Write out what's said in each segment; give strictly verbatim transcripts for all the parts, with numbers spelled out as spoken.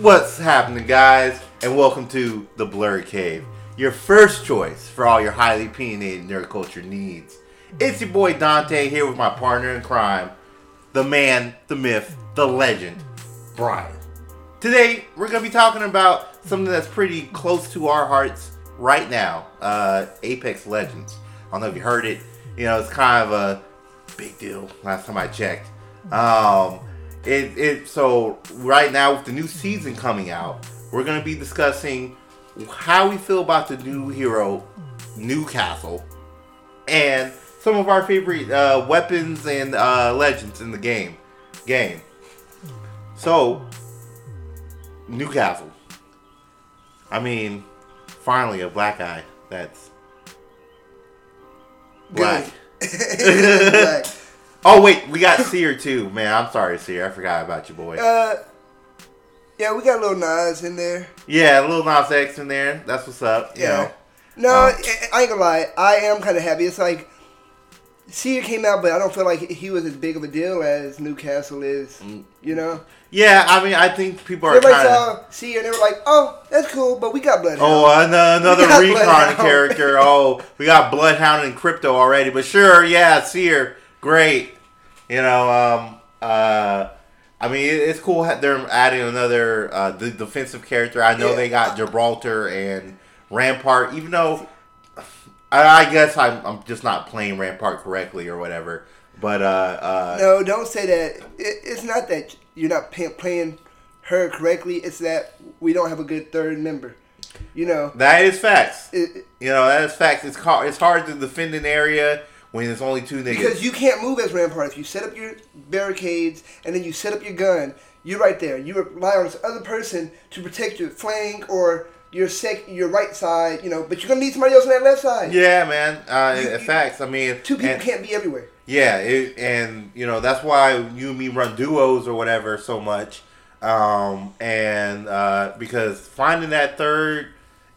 What's happening, guys, and welcome to The Blurry Cave, your first choice for all your highly opinionated nerd culture needs. It's your boy Dante here with my partner in crime, the man, the myth, the legend, Bryan. Today, we're going to be talking about something that's pretty close to our hearts right now, uh, Apex Legends. I don't know if you heard it, you know, it's kind of a big deal last time I checked. Um... It, it so right now with the new season coming out, we're going to be discussing how we feel about the new hero Newcastle and some of our favorite uh, weapons and uh, legends in the game. Game. So Newcastle. I mean, finally a black guy that's black. Black. Oh, wait, we got Seer, too. Man, I'm sorry, Seer. I forgot about you, boy. Uh, yeah, we got Lil Nas in there. Yeah, Lil Nas X in there. That's what's up, you yeah. know. No, um, I ain't gonna lie. I am kind of happy. It's like, Seer came out, but I don't feel like he was as big of a deal as Newcastle is, you know? Yeah, I mean, I think people are kind of... Everybody saw Seer, and they were like, oh, that's cool, but we got Bloodhound. Oh, uh, another recon character. Oh, we got Bloodhound and Crypto already, but sure, yeah, Seer... Great, you know. Um, uh, I mean, it, it's cool they're adding another uh, the defensive character. I know yeah. They got Gibraltar and Rampart, even though I, I guess I'm, I'm just not playing Rampart correctly or whatever. But uh, uh, no, don't say that. It, it's not that you're not pay, playing her correctly. It's that we don't have a good third member. You know, that is facts. It, you know, that is facts. It's hard. It's hard to defend an area. When it's only two niggas. Because you can't move as Rampart. If you set up your barricades and then you set up your gun, you're right there. You rely on this other person to protect your flank or your sec, your right side, you know. But you're going to need somebody else on that left side. Yeah, man. Uh, you, in you, facts. I mean... Two people and, can't be everywhere. Yeah, it, and, you know, that's why you and me run duos or whatever so much. Um, and uh, because finding that third...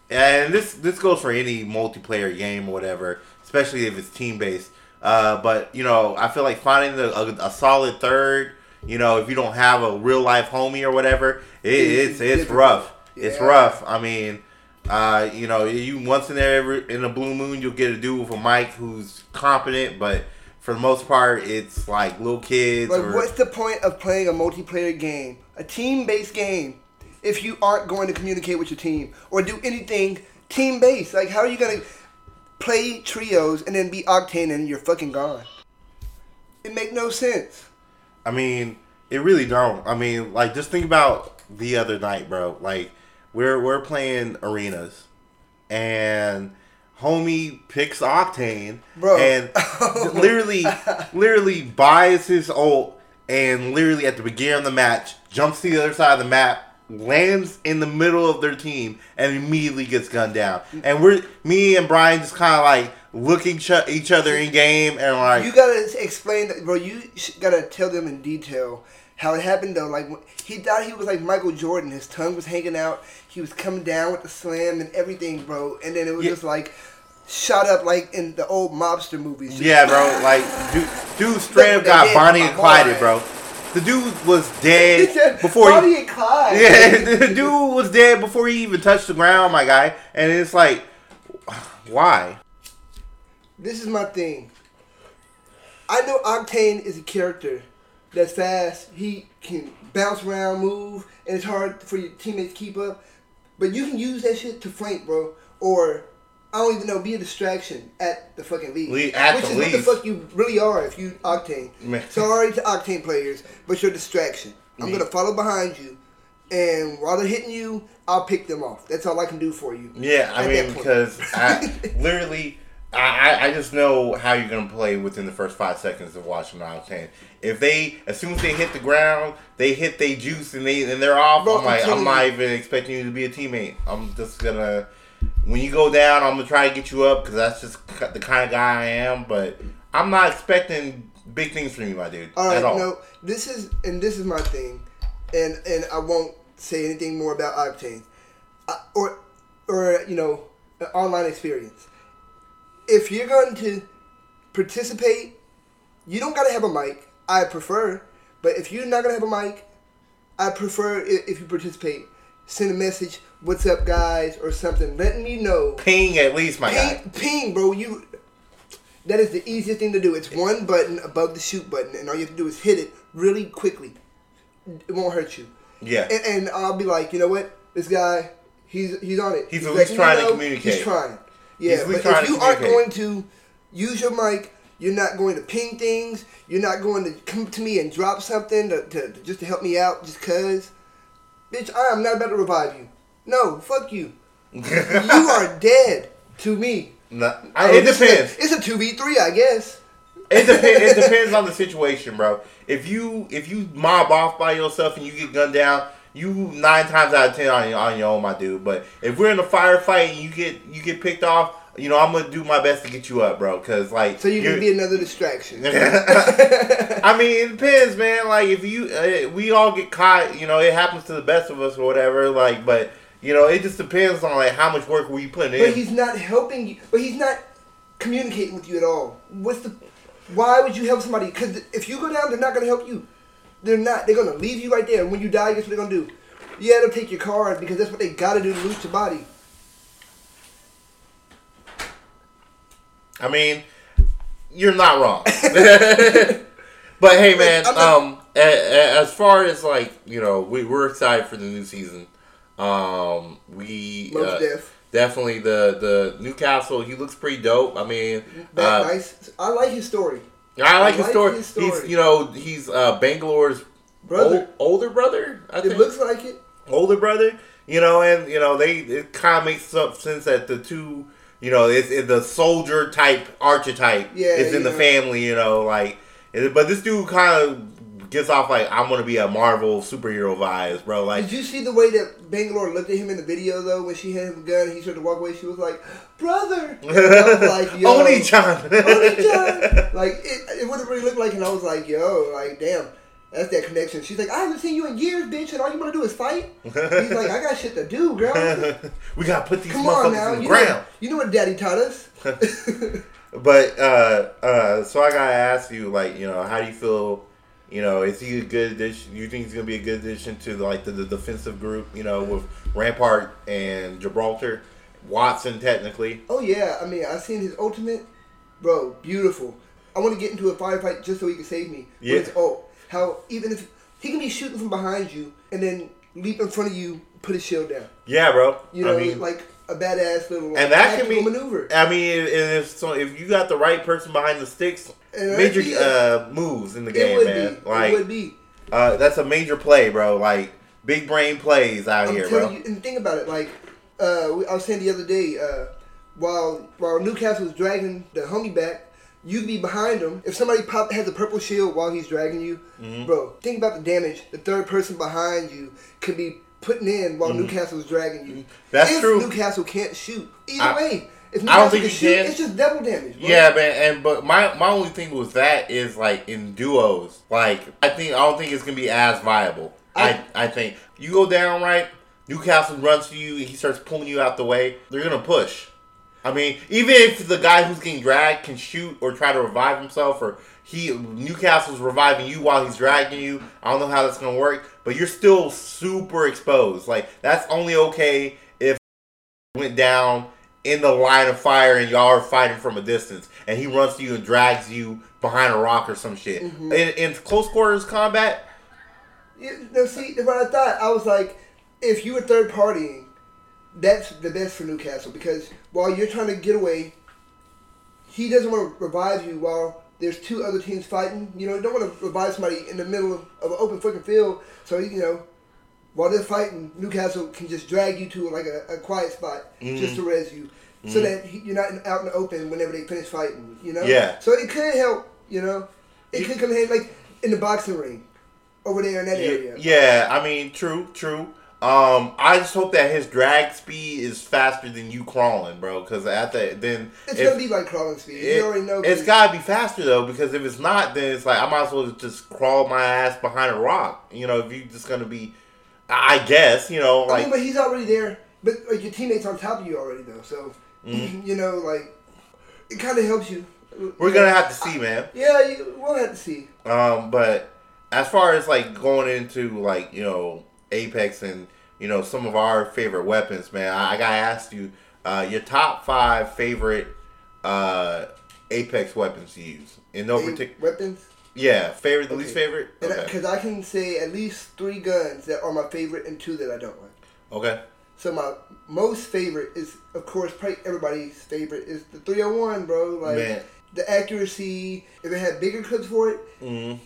And this, this goes for any multiplayer game or whatever... Especially if it's team-based. Uh, but, you know, I feel like finding a, a, a solid third, you know, if you don't have a real-life homie or whatever, it, it's it's rough. Yeah. It's rough. I mean, uh, you know, you once in there in a blue moon, you'll get a dude with a mic who's competent, but for the most part, it's like little kids. Like, or, what's the point of playing a multiplayer game, a team-based game, if you aren't going to communicate with your team or do anything team-based? Like, how are you going to... play trios and then be Octane and you're fucking gone. It make no sense. I mean, it really don't. I mean, like, just think about the other night, bro. Like, we're we're playing arenas, and homie picks Octane, bro, and literally, literally buys his ult, and literally at the beginning of the match, jumps to the other side of the map. Lands in the middle of their team and immediately gets gunned down. And we're me and Bryan just kind of like looking ch- each other in game and like you gotta explain, that, bro. You gotta tell them in detail how it happened though. Like he thought he was like Michael Jordan. His tongue was hanging out. He was coming down with the slam and everything, bro. And then it was yeah. just like shot up like in the old mobster movies. Just yeah, bro. Like dude, dude straight up got Bonnie and Clyde, bro. The dude was dead before he... and Clyde. Yeah, the dude was dead before he even touched the ground, my guy. And it's like, why? This is my thing. I know Octane is a character that's fast. He can bounce around, move, and it's hard for your teammates to keep up. But you can use that shit to flank, bro. Or, I don't even know, be a distraction at the fucking league. Le- at Which the is league. What the fuck you really are if you Octane. Man. Sorry to Octane players, but you're a distraction. I'm yeah. going to follow behind you, and while they're hitting you, I'll pick them off. That's all I can do for you. Yeah, I mean, because I, literally, I, I just know how you're going to play within the first five seconds of watching Octane. If they, as soon as they hit the ground, they hit they juice and, they, and they're off, Bro, I'm like, I'm not even expecting you to be a teammate. I'm just going to... When you go down, I'm going to try to get you up because that's just the kind of guy I am. But I'm not expecting big things from you, my dude. All right, at all. No, this is, and this is my thing. And and I won't say anything more about Octane. I, or, or, you know, an online experience. If you're going to participate You don't gotta have a mic. I prefer, but if you're not gonna have a mic, I prefer if you participate. Send a message, what's up, guys, or something. Let me know. Ping at least, my guy. Ping, bro. You. That is the easiest thing to do. It's one button above the shoot button, and all you have to do is hit it really quickly. It won't hurt you. Yeah. And, and I'll be like, you know what? This guy, he's he's on it. He's, he's at least trying know, to communicate. He's trying. Yeah, he's but if you aren't going to use your mic, you're not going to ping things. You're not going to come to me and drop something to, to, to just to help me out just because. Bitch, I am not about to revive you. No, fuck you. You are dead to me. No, I, it depends. It's a two v three, I guess. It depends. It depends on the situation, bro. If you if you mob off by yourself and you get gunned down, you nine times out of ten on your, on your own, my dude. But if we're in a firefight and you get you get picked off, you know I'm gonna do my best to get you up, bro. Cause like so you can be another distraction. I mean, it depends, man. Like if you uh, we all get caught, you know, it happens to the best of us or whatever. Like, but. You know, it just depends on like how much work were you putting in. But he's not helping you. But he's not communicating with you at all. What's the? Why would you help somebody? Because if you go down, they're not going to help you. They're not. They're going to leave you right there. And when you die, guess what they're going to do? Yeah, they'll take your card because that's what they got to do to loot your body. I mean, you're not wrong. But hey, man. Not, um, as far as like you know, we we're excited for the new season. Um, we uh, definitely the the Newcastle. He looks pretty dope. I mean, uh, nice. I like his story. I like, I his, like story. his story. He's you know he's uh, Bangalore's brother, old, older brother. I it think. looks like it. Older brother. You know, and you know they it kind of makes some sense that the two you know it's, it's the soldier type archetype yeah, is in know. the family. You know, like but this dude kind of. Gets off like I'm gonna be a Marvel superhero vibes, bro. Like, did you see the way that Bangalore looked at him in the video though? When she had him gun, and he started to walk away. She was like, "Brother," and I was like, yo, Oni John, Oni John. Like it, it wouldn't really look like. And I was like, "Yo, like damn, that's that connection." She's like, "I haven't seen you in years, bitch, and all you want to do is fight." He's like, "I got shit to do, girl. We gotta put these Come motherfuckers now. in the you ground." Know, you know what Daddy taught us. But uh, uh, so I gotta ask you, like, you know, how do you feel? You know, is he a good addition? You think he's gonna be a good addition to the, like the, the defensive group? You know, with Rampart and Gibraltar, Watson technically. Oh yeah, I mean, I seen his ultimate, bro. Beautiful. I want to get into a firefight just so he can save me. Yeah. But it's, oh, how even if he can be shooting from behind you and then leap in front of you, put his shield down. Yeah, bro. You know, I mean, like a badass little and like, that can be maneuver. I mean, and if so, if you got the right person behind the sticks. And major be, uh, moves in the game, man. Be, like, it would be. Uh, that's a major play, bro. Like, big brain plays out I'm here, bro. You, and think about it. Like, uh, I was saying the other day, uh, while while Newcastle was dragging the homie back, you'd be behind him. If somebody pop, has a purple shield while he's dragging you, mm-hmm. bro, think about the damage the third person behind you could be putting in while mm-hmm. Newcastle is dragging you. That's if true. Newcastle can't shoot. Either I, way. If I don't think you shoot, can. It's just double damage. Bro. Yeah, man. And but my, my only thing with that is like in duos. Like I think I don't think it's gonna be as viable. I I, I think you go down right. Newcastle runs to you. He starts pulling you out the way. They're gonna push. I mean, even if the guy who's getting dragged can shoot or try to revive himself, or he Newcastle's reviving you while he's dragging you. I don't know how that's gonna work, but you're still super exposed. Like that's only okay if went down. In the line of fire and y'all are fighting from a distance and he runs to you and drags you behind a rock or some shit. Mm-hmm. In, in close quarters combat? Yeah, no, see, that's what I thought. I was like, if you were third partying, that's the best for Newcastle because while you're trying to get away, he doesn't want to revive you while there's two other teams fighting. You know, you don't want to revive somebody in the middle of, of an open fucking field. So, you know, while they're fighting, Newcastle can just drag you to like a, a quiet spot mm. just to res you, so mm. that he, you're not in, out in the open whenever they finish fighting. You know, yeah. So it could help. You know, it, it could come in like in the boxing ring over there in that yeah, area. Yeah, I mean, true, true. Um, I just hope that his drag speed is faster than you crawling, bro. Because at the then it's if, gonna be like crawling speed. It, you already know. It's gotta be faster though, because if it's not, then it's like I might as well just crawl my ass behind a rock. You know, if you're just gonna be. I guess, you know, like... I mean, but he's already there. But like, your teammate's on top of you already, though. So, mm-hmm. you know, like, it kind of helps you. We're yeah. gonna have to see, man. Yeah, you, we'll have to see. Um, but as far as like going into like you know Apex and you know some of our favorite weapons, man, I, I gotta ask you uh, your top five favorite uh, Apex weapons to use in no particular weapons. Yeah, favorite, the okay. least favorite? Because okay. I can say at least three guns that are my favorite and two that I don't like. Okay. So my most favorite is, of course, probably everybody's favorite is the three oh one, bro. Like, man. The accuracy, if it had bigger clips for it, mm-hmm.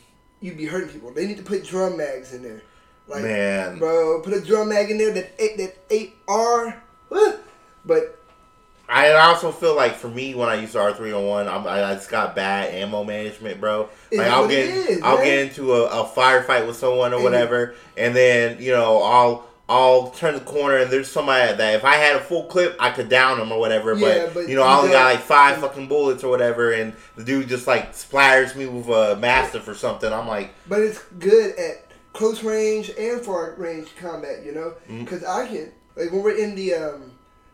you'd be hurting people. They need to put drum mags in there. Like, man. Bro, put a drum mag in there that eight, that eight R. But... I also feel like for me when I used the R three oh one, I'm, I just got bad ammo management, bro. Like I'll get is, I'll right? get into a, a firefight with someone or whatever, and then you know I'll I'll turn the corner and there's somebody that if I had a full clip I could down them or whatever. Yeah, but, but you know I only got like five fucking bullets or whatever, and the dude just like splatters me with a mastiff or something. I'm like, but it's good at close range and far range combat, you know, because mm-hmm. I can like when we're in the. Um,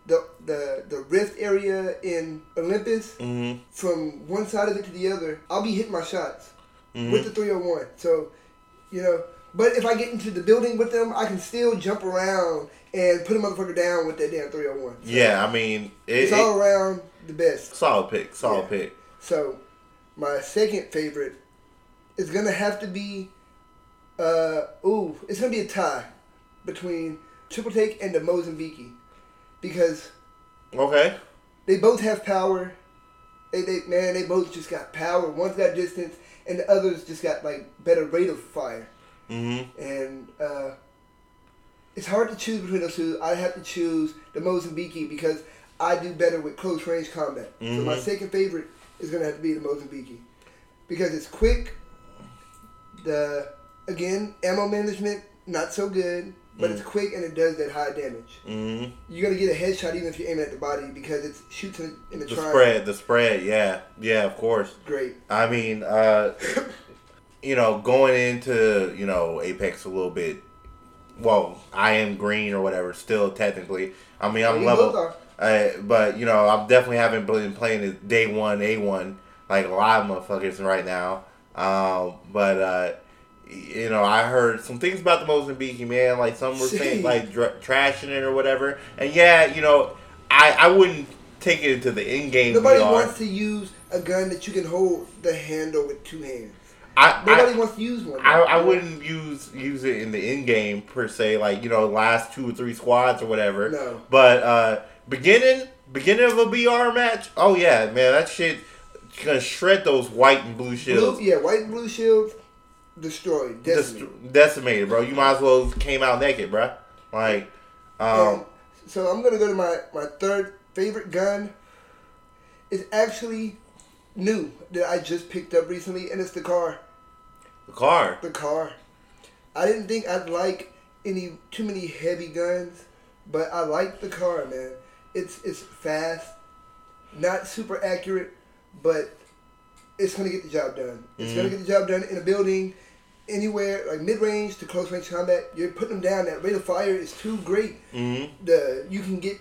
The, the the rift area in Olympus, mm-hmm. from one side of it to the other, I'll be hitting my shots mm-hmm. with the three oh one. So, you know, but if I get into the building with them, I can still jump around and put a motherfucker down with that damn three oh one. So, yeah, I mean, it, it's all it, around the best. Solid pick, solid yeah. pick. So, my second favorite is gonna have to be, uh, ooh, it's gonna be a tie between Triple Take and the Mozambique. Because okay, they both have power. They, they man, they both just got power. One's got distance, and the other's just got like better rate of fire. Mm-hmm. And uh, it's hard to choose between those two. I have to choose the Mozambique because I do better with close range combat. Mm-hmm. So my second favorite is gonna have to be the Mozambique because it's quick. The again ammo management not so good. But mm. it's quick and it does that high damage. Mm-hmm. You're going to get a headshot even if you're aiming at the body because it shoots in the, in the, the triangle. The spread, the spread, yeah. Yeah, of course. Great. I mean, uh, you know, going into, you know, Apex a little bit, well, I am green or whatever still technically. I mean, I'm green level, uh, but, you know, I definitely haven't been playing day one, A one, like a lot of motherfuckers right now. Um, but, uh. You know, I heard some things about the Mozambique, man. Like, some were saying, like, dr- trashing it or whatever. And, yeah, you know, I, I wouldn't take it into the in-game. Nobody V R. Wants to use a gun that you can hold the handle with two hands. I, Nobody I, wants to use one. I, I wouldn't use use it in the in-game, per se. Like, you know, last two or three squads or whatever. No. But uh, beginning beginning of a B R match, oh, yeah, man, that shit gonna shred those white and blue shields. Blue, yeah, white and blue shields. Destroyed, decimated. decimated, bro. You might as well came out naked, bro. Like, um, so I'm gonna go to my, my third favorite gun. It's actually new that I just picked up recently, and it's the car. The car. The car. I didn't think I'd like any too many heavy guns, but I like the car, man. It's it's fast, not super accurate, but. It's going to get the job done. It's mm-hmm. going to get the job done in a building, anywhere, like mid-range to close-range combat. You're putting them down. That rate of fire is too great. Mm-hmm. The You can get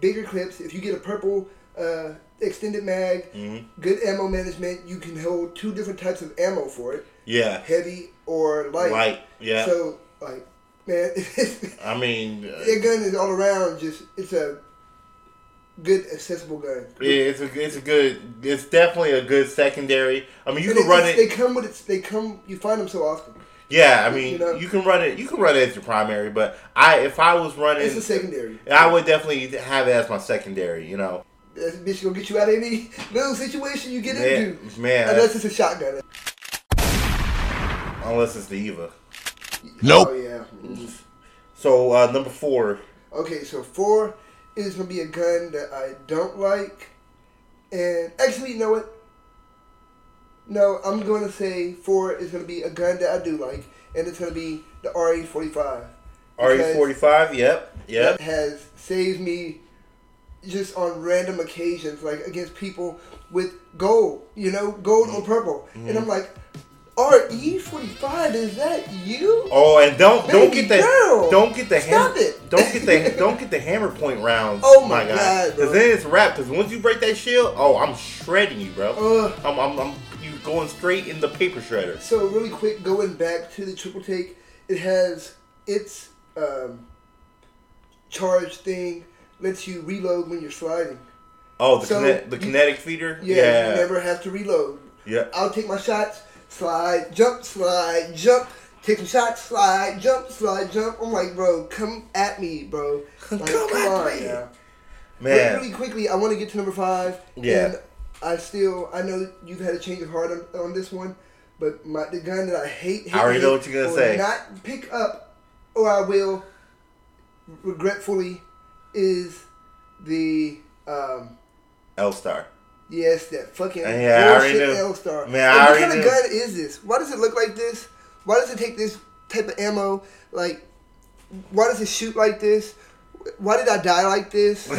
bigger clips. If you get a purple uh, extended mag, mm-hmm. good ammo management, you can hold two different types of ammo for it. Yeah. Heavy or light. Light, yeah. So, like, man. I mean. Uh, their gun is all around just, it's a. Good accessible gun. Yeah, it's a it's a good. It's definitely a good secondary. I mean, you and can it, run it. They come with it. They come. You find them so often. Yeah, I mean, you, know? you can run it. You can run it as your primary, but I if I was running, it's a secondary. I would definitely have it as my secondary. You know, that bitch gonna get you out of any little situation you get man, into. Man, unless it's a shotgun. Unless it's the Eva. Nope. Oh yeah. So uh, number four. Okay, so four. It's going to be a gun that I don't like. And actually, you know what? No, I'm going to say four is going to be a gun that I do like. And it's going to be the R E forty-five. R E forty-five, yep. Yep. That has saved me just on random occasions, like against people with gold, you know, gold mm. or purple. Mm. And I'm like, R E forty-five, is that you? Oh, and don't don't Baby get that girl. don't get the hammer don't get the don't get the hammer point rounds. Oh my, my god, because then it's wrapped. Because once you break that shield, oh, I'm shredding you, bro. Uh, I'm I'm, I'm you going straight in the paper shredder. So really quick, going back to the triple take, it has its um, charge thing lets you reload when you're sliding. Oh, the so kinet- the kinetic feeder. Yeah, yeah, you never have to reload. Yeah, I'll take my shots. Slide, jump, slide, jump, take some shots, slide, jump, slide, jump. I'm like, bro, come at me, bro. Like, come, come at on me. Now. Man. But really quickly, I want to get to number five. Yeah. And I still, I know you've had a change of heart on, on this one, but my, the gun that I hate, hate I already hate, know what you're going to say. Not pick up, or I will, regretfully, is the um, L-Star. Yes, that fucking yeah, bullshit L-Star. Man, I already knew. What kind of gun is this? Why does it look like this? Why does it take this type of ammo? Like, why does it shoot like this? Why did I die like this? Why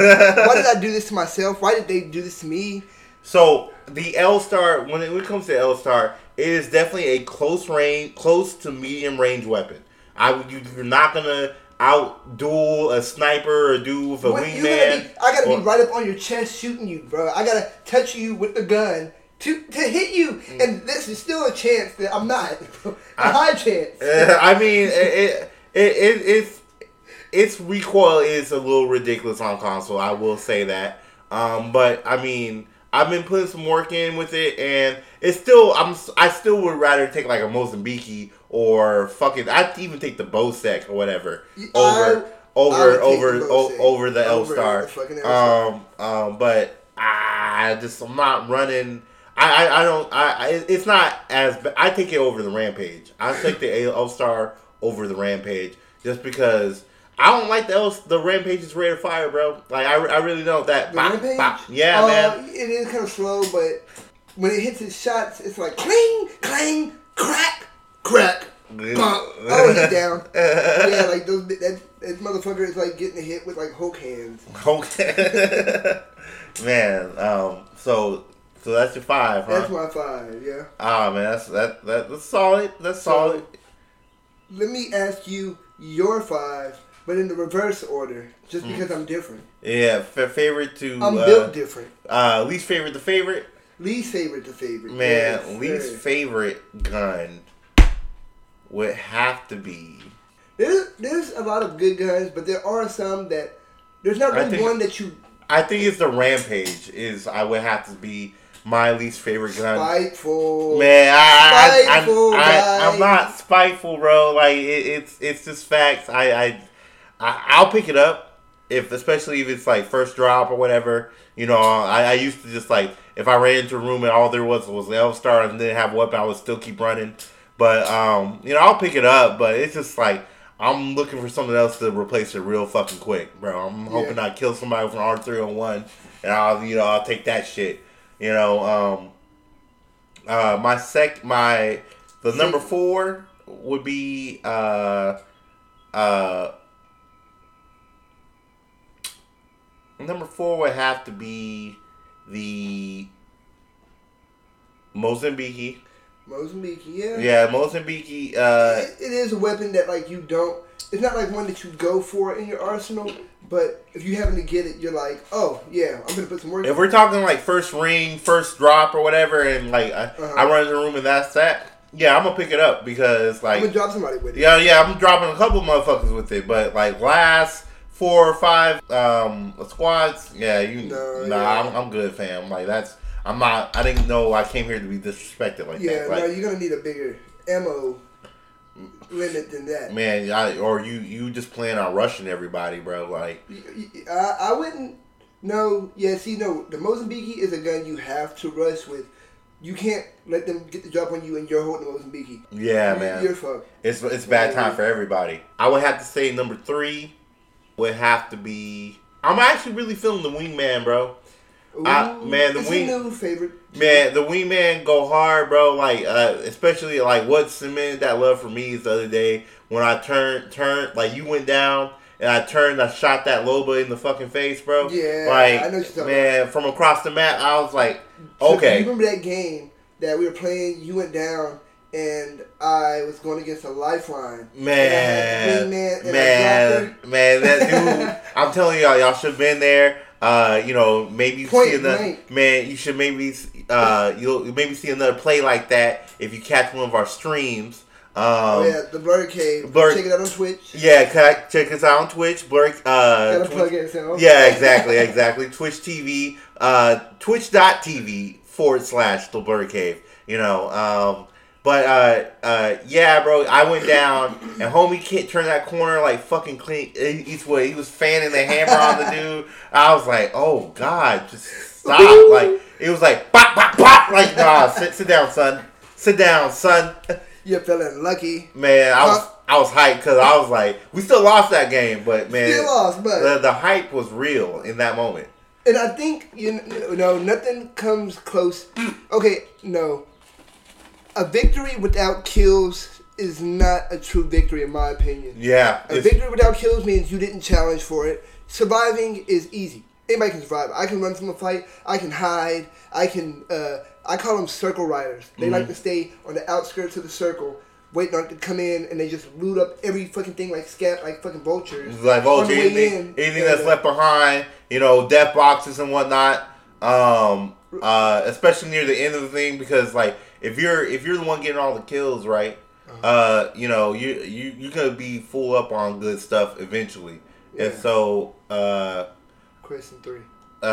did I do this to myself? Why did they do this to me? So, the L-Star, when it, when it comes to L-Star, it is definitely a close range, close to medium range weapon. I, you, you're not going to out duel a sniper or duel with a what, wingman. Be, I gotta or, be right up on your chest shooting you, bro. I gotta touch you with the gun to to hit you, mm. and this is still a chance that I'm not a I, high chance. Uh, I mean, it, it, it, it it's its recoil is a little ridiculous on console. I will say that, um, but I mean, I've been putting some work in with it, and it's still I'm I still would rather take like a Mozambique. Or fucking, I'd even take the Bocek or whatever over, I, over, I over, the o, over the L Star. Um, um, but I just I'm not running. I, I, I don't. I, I it's not as. I take it over the Rampage. I take the L Star over the Rampage just because I don't like the L, the Rampage's rate of fire, bro. Like I, I really don't that. The bop, bop. Yeah, uh, man. It is kind of slow, but when it hits its shots, it's like cling, clang, crack. Crack. Oh, he's down. Yeah, like those, that, that motherfucker is like getting hit with like Hulk hands. Hulk. Man, um, so so that's your five, huh? That's my five, yeah. Ah, man, that's that, that that's solid. That's so, solid. Let me ask you your five, but in the reverse order, just mm. because I'm different. Yeah, f- favorite to. I'm uh, built different. Uh, least favorite to favorite. Least favorite to favorite. Man, yes, least sir. favorite gun. Would have to be. There's there's a lot of good guns, but there are some that there's not really think, one that you. I think it's the Rampage. Is I would have to be my least favorite gun. Spiteful, man. I, spiteful I, I, I, I'm not spiteful, bro. Like it, it's it's just facts. I, I I I'll pick it up if especially if it's like first drop or whatever. You know, I, I used to just like if I ran into a room and all there was was the L-Star and didn't have a weapon, I would still keep running. But, um, you know, I'll pick it up, but it's just like, I'm looking for something else to replace it real fucking quick, bro. I'm hoping yeah. I kill somebody with an R three oh one, and I'll, you know, I'll take that shit. You know, um, uh, my sec, my, the number four would be, uh, uh, number four would have to be the Mozambique. Mozambique, yeah. Yeah, Mozambique. Uh, it, it is a weapon that, like, you don't... It's not, like, one that you go for in your arsenal, but if you happen to get it, you're like, oh, yeah, I'm going to put some work in. If we're talking, like, first ring, first drop or whatever, and, like, I, uh-huh. I run in the room and that's that, yeah, I'm going to pick it up because, like... I'm going to drop somebody with it. Yeah, yeah, I'm dropping a couple motherfuckers with it, but, like, last four or five um, squads, yeah, you... No, nah, yeah. I'm, I'm good, fam. Like, that's... I'm not, I didn't know I came here to be disrespected like yeah, that. Yeah, like, no, you're going to need a bigger ammo limit than that. Man, I, or you, you just plan on rushing everybody, bro. Like, I, I wouldn't, no, yeah, see, no, the Mozambique is a gun you have to rush with. You can't let them get the drop on you and you're holding the Mozambique. Yeah, you, man. You're fucked. It's, it's bad time for everybody. I would have to say number three would have to be, I'm actually really feeling the Wingman, bro. Ooh, I, man, the wing new favorite. Man, the Wingman go hard, bro. Like, uh, especially like what cemented that love for me is the other day when I turned, turned like you went down and I turned, I shot that Loba in the fucking face, bro. Yeah, like I know what you're man about. From across the map, I was like, okay. So, you remember that game that we were playing? You went down and I was going against a Lifeline. Man, man, man, man, that dude! I'm telling y'all, y'all should have been there. Uh, you know, maybe Point see another blank. man. You should maybe uh, you'll maybe see another play like that if you catch one of our streams. Um, oh, yeah, the Blurry Cave. Blur- check it out on Twitch. Yeah, check us out on Twitch. Blurry. Uh, Twitch. Plug it, so. Yeah, exactly, exactly. Twitch T V. Uh, Twitch dot T V forward slash the Blurry Cave. You know, um, but uh, uh, yeah, bro, I went down and homie can't turn that corner like fucking clean Eastwood. He was fanning the hammer on the dude. I was like, oh god, just stop! Ooh. Like it was like pop, pop, pop. Like nah, sit, sit down, son. Sit down, son. You're feeling lucky. Man, I was huh? I was hyped because I was like, we still lost that game, but man, still lost, but the, the hype was real in that moment. And I think, you know, nothing comes close. Okay, no. A victory without kills is not a true victory, in my opinion. Yeah. A victory without kills means you didn't challenge for it. Surviving is easy. Anybody can survive. I can run from a fight. I can hide. I can... Uh, I call them circle riders. They mm-hmm. like to stay on the outskirts of the circle, waiting on it to come in, and they just loot up every fucking thing like scat, like fucking vultures. Like vultures, anything, in, anything uh, that's left behind, you know, death boxes and whatnot. Um, uh, especially near the end of the thing, because like if you're if you're the one getting all the kills, right? Uh, you know, you you you're gonna be full up on good stuff eventually, yeah. And so. Uh, Question three. Uh,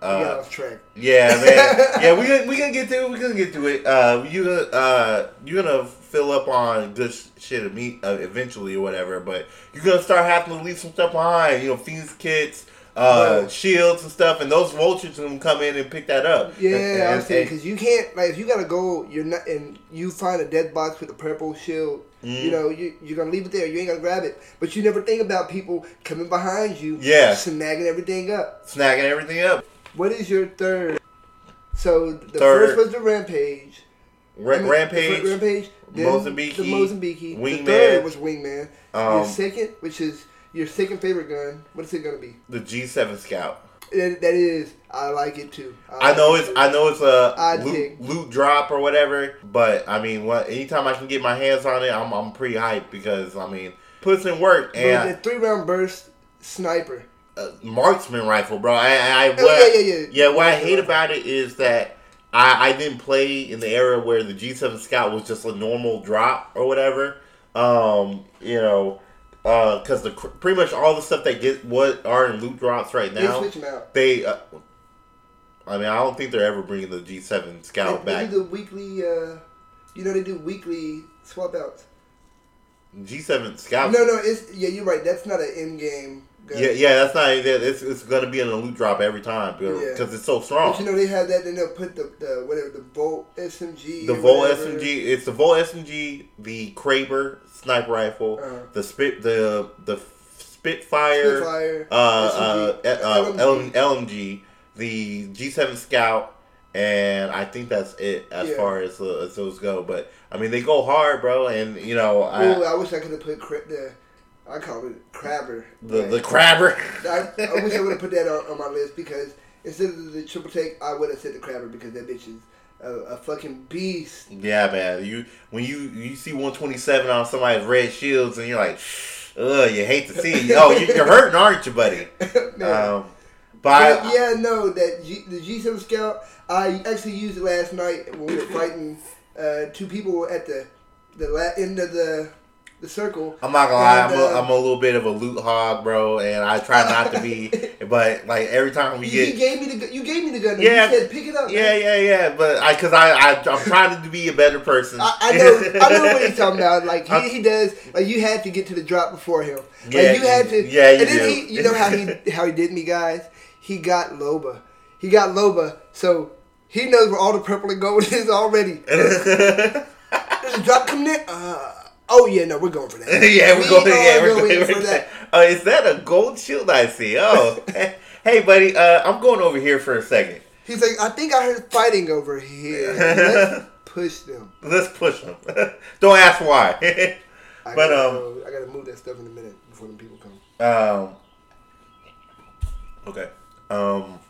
uh, we got off track. Yeah, man. Yeah, we gonna we gonna get to it. We gonna get to it. Uh, you uh, you're gonna fill up on good shit me uh, eventually or whatever. But you're gonna start having to leave some stuff behind. You know, Fiend's kits, uh, wow. shields and stuff, and those vultures gonna come in and pick that up. Yeah, and, and, I'm saying because you can't like if you gotta go, you're not, and you find a dead box with a purple shield. Mm. You know, you, you're going to leave it there. You ain't going to grab it. But you never think about people coming behind you. Yeah. Snagging everything up. Snagging everything up. What is your third? So, the third. first was the Rampage. Ra- I mean, Rampage. The Rampage. Mozambique. The Mozambique. Wingman. The third was Wingman. Um, your second, which is your second favorite gun. What is it going to be? The G seven Scout. That, that is. I like it too. I, like I know it's. It I know it's a loot, loot drop or whatever. But I mean, what? Anytime I can get my hands on it, I'm I'm pretty hyped because I mean, puts in work and the three round burst sniper, uh, marksman rifle, bro. I, I what, oh, yeah, yeah, yeah. yeah, what I hate about it is that I, I didn't play in the era where the G seven Scout was just a normal drop or whatever. Um, you know. Because uh, the pretty much all the stuff they get what are in loot drops right now, they switch them out. They, uh, I mean, I don't think they're ever bringing the G seven Scout they, back. They do the weekly, uh, you know, they do weekly swap outs. G seven Scout. No, no, it's yeah, you're right. That's not an in game. Yeah, yeah, that's not. It's it's gonna be in a loot drop every time because yeah. it's so strong. But you know, they have that. Then they'll put the, the whatever the Volt S M G. The Volt S M G. It's the Volt S M G. The Kraber. Sniper rifle, uh-huh. the spit, the the Spitfire, Spitfire uh, S M G, uh, L M G. L M G, the G seven Scout, and I think that's it as yeah. far as, uh, as those go. But I mean, they go hard, bro, and you know, Ooh, I, I wish I could have put cra- the, I call it Kraber, the right? the Kraber. I, I wish I would have put that on, on my list because instead of the Triple Take, I would have said the Kraber because that bitch is. A, a fucking beast. Yeah, man. You when you, you see one twenty-seven on somebody's red shields and you're like, ugh, you hate to see it. Oh, you, you're hurting, aren't you, buddy? um, but yeah, I, yeah, no, that G, the G seven Scout. I actually used it last night when we were fighting uh, two people at the the la- end of the the circle. I'm not gonna lie, and, I'm, a, uh, I'm a little bit of a loot hog, bro, and I try not to be. But like every time we you get, you gave me the you gave me the gun. Yeah, you said pick it up. Yeah, man. yeah, yeah. But I, cause I, I, I'm trying to be a better person. I, I know, I know what he's talking about. Like he, he does. Like you had to get to the drop before him. Like yeah, you had to. Yeah, you and then do. He, you know how he how he did me, guys. He got Loba. He got Loba. So he knows where all the purple and gold is already. There's a drop coming in. Uh, Oh, yeah, no, we're going for that. yeah, we're going, we yeah, we're going, going for that. Oh, uh, is that a gold shield I see? Oh. Hey, buddy, uh, I'm going over here for a second. He's like, I think I heard fighting over here. Let's push them. Let's push them. Don't ask why. I but gotta, um, uh, I got to move that stuff in a minute before the people come. Um. Okay. Um.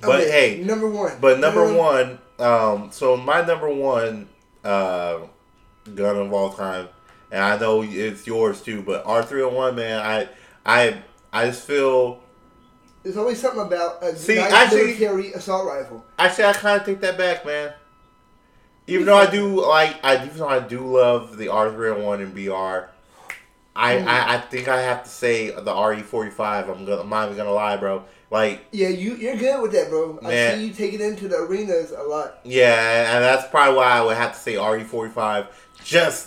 But, okay, hey. Number one. But number, number one, one, um, so my number one... uh, gun of all time, and I know it's yours too. But R three oh one, man, I I I just feel there's always something about a see, nice actually, military assault rifle. Actually, I kind of take that back, man. Even though I do like, I even though I do love the R three oh one and B R, I, mm-hmm. I, I think I have to say the R E forty-five. I'm gonna, I'm not even gonna lie, bro. Like, yeah, you you're good with that, bro. Man, I see you taking into the arenas a lot. Yeah, and that's probably why I would have to say R E forty-five just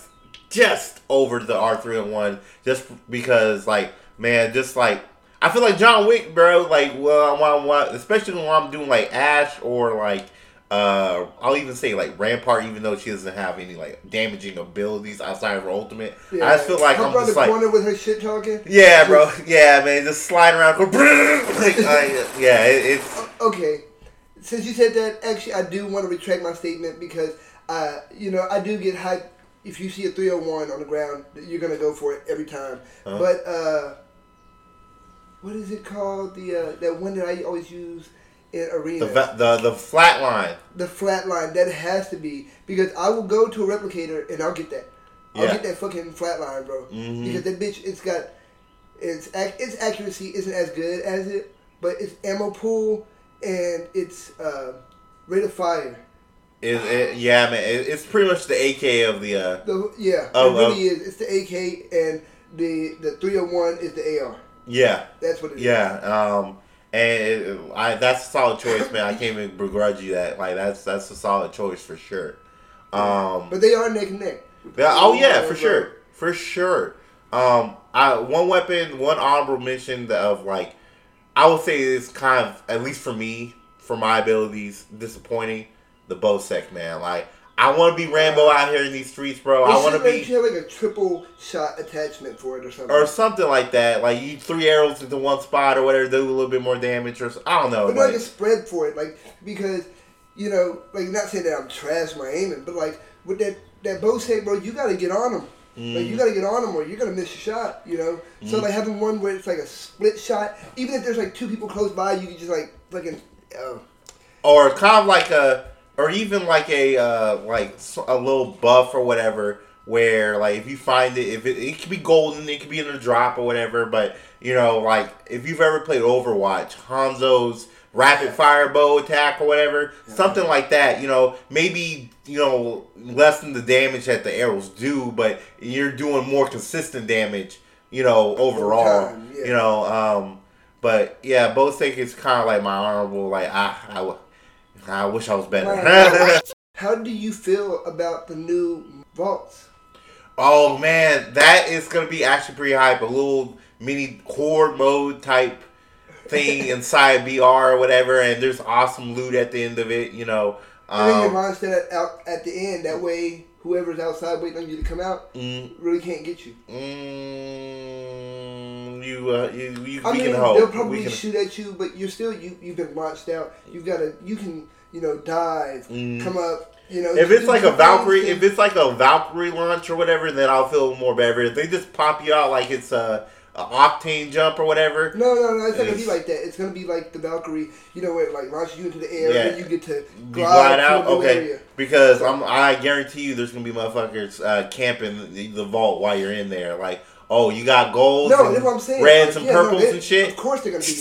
just over the R three oh one, just because, like, man, just like I feel like John Wick, bro. Like, well, I want, especially when I'm doing like Ash or like. Uh, I'll even say like Rampart, even though she doesn't have any like damaging abilities outside of her ultimate. Yeah, I just feel like I'm just like corner with her shit talking. Yeah, bro. Yeah, man. Just sliding around. Like, I, yeah, it, it's okay. Since you said that, actually, I do want to retract my statement because uh, you know, I do get hyped. If you see a three oh one on the ground, you're gonna go for it every time. Uh-huh. But uh, what is it called? The uh, that one that I always use. In arena. The, the the flat line. The flat line. That has to be. Because I will go to a replicator and I'll get that. I'll yeah. get that fucking flat line, bro. Mm-hmm. Because that bitch, it's got... It's its accuracy isn't as good as it, but its ammo pool and its uh, rate of fire. It, it, yeah, man. It, it's pretty much the A K of the... Uh, the yeah, of, it really of, is. It's the A K and the, the three oh one is the A R. Yeah. That's what it yeah, is. Yeah, um... And it, I, that's a solid choice, man. I can't even begrudge you that. Like, that's that's a solid choice for sure. Um, but they are neck and neck. Oh, yeah, for sure. For sure. Um, I One weapon, one honorable mention of, like, I would say it's kind of, at least for me, for my abilities, disappointing. The Bocek, man. Like, I want to be Rambo out here in these streets, bro. They I want to be. You have like a triple shot attachment for it, or something, or something like that. Like you three arrows into one spot, or whatever, do a little bit more damage, or I don't know. But like, like a spread for it, like because you know, like not saying that I'm trash my aiming, but like with that that Bocek, bro, you got to get on them. Mm. Like you got to get on them, or you're gonna miss your shot. You know, mm. so like having one where it's like a split shot, even if there's like two people close by, you can just like fucking. Uh, or kind of like a. Or even like a uh, like a little buff or whatever, where like if you find it, if it, it could be golden, it could be in a drop or whatever. But you know, like if you've ever played Overwatch, Hanzo's rapid fire bow attack or whatever, something like that. You know, maybe you know lessen the damage that the arrows do, but you're doing more consistent damage. You know, overall. Time, yeah. You know, um, but yeah, Bocek is kind of like my honorable. Like I. I I wish I was better. How do you feel about the new vaults? Oh, man. That is going to be actually pretty hype. A little mini horde mode type thing inside B R or whatever. And there's awesome loot at the end of it, you know. Um, and then your monster that out at the end. That way, whoever's outside waiting on you to come out mm, really can't get you. Mm, You, uh, you, you, I we mean, can hope. They'll probably can... shoot at you, but you're still you. You've been launched out. You've got to. You can, you know, dive, mm. come up. You know, if it's like a Valkyrie, if it's like a Valkyrie launch or whatever, then I'll feel more better. If they just pop you out like it's a, a Octane jump or whatever. No, no, no. It's not gonna be like that. It's gonna be like the Valkyrie. You know, where it like launches you into the air yeah. and you get to glide, glide out. Okay, area. Because so. I'm. I guarantee you, there's gonna be motherfuckers uh, camping the, the vault while you're in there, like. Oh, you got golds no, and what I'm saying. reds like, and yeah, purples no, they, and shit? Of course they're going to be.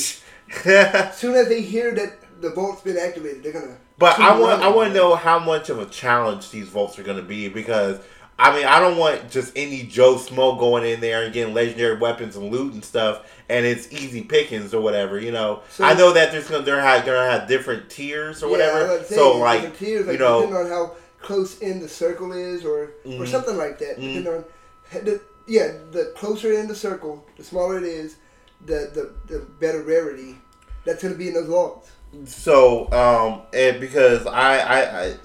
As soon as they hear that the vault's been activated, they're going to... But I want I want to know how much of a challenge these vaults are going to be because, I mean, I don't want just any Joe Smo going in there and getting legendary weapons and loot and stuff and it's easy pickings or whatever, you know. So, I know that there's gonna, they're going to have different tiers or yeah, whatever. Like so, like, tiers, like, you know... Depending on how close in the circle is or, mm-hmm. or something like that. Depending mm-hmm. on... The, Yeah, the closer in the circle, the smaller it is, the the, the better rarity that's going to be in those vaults. So, um, and because I, I I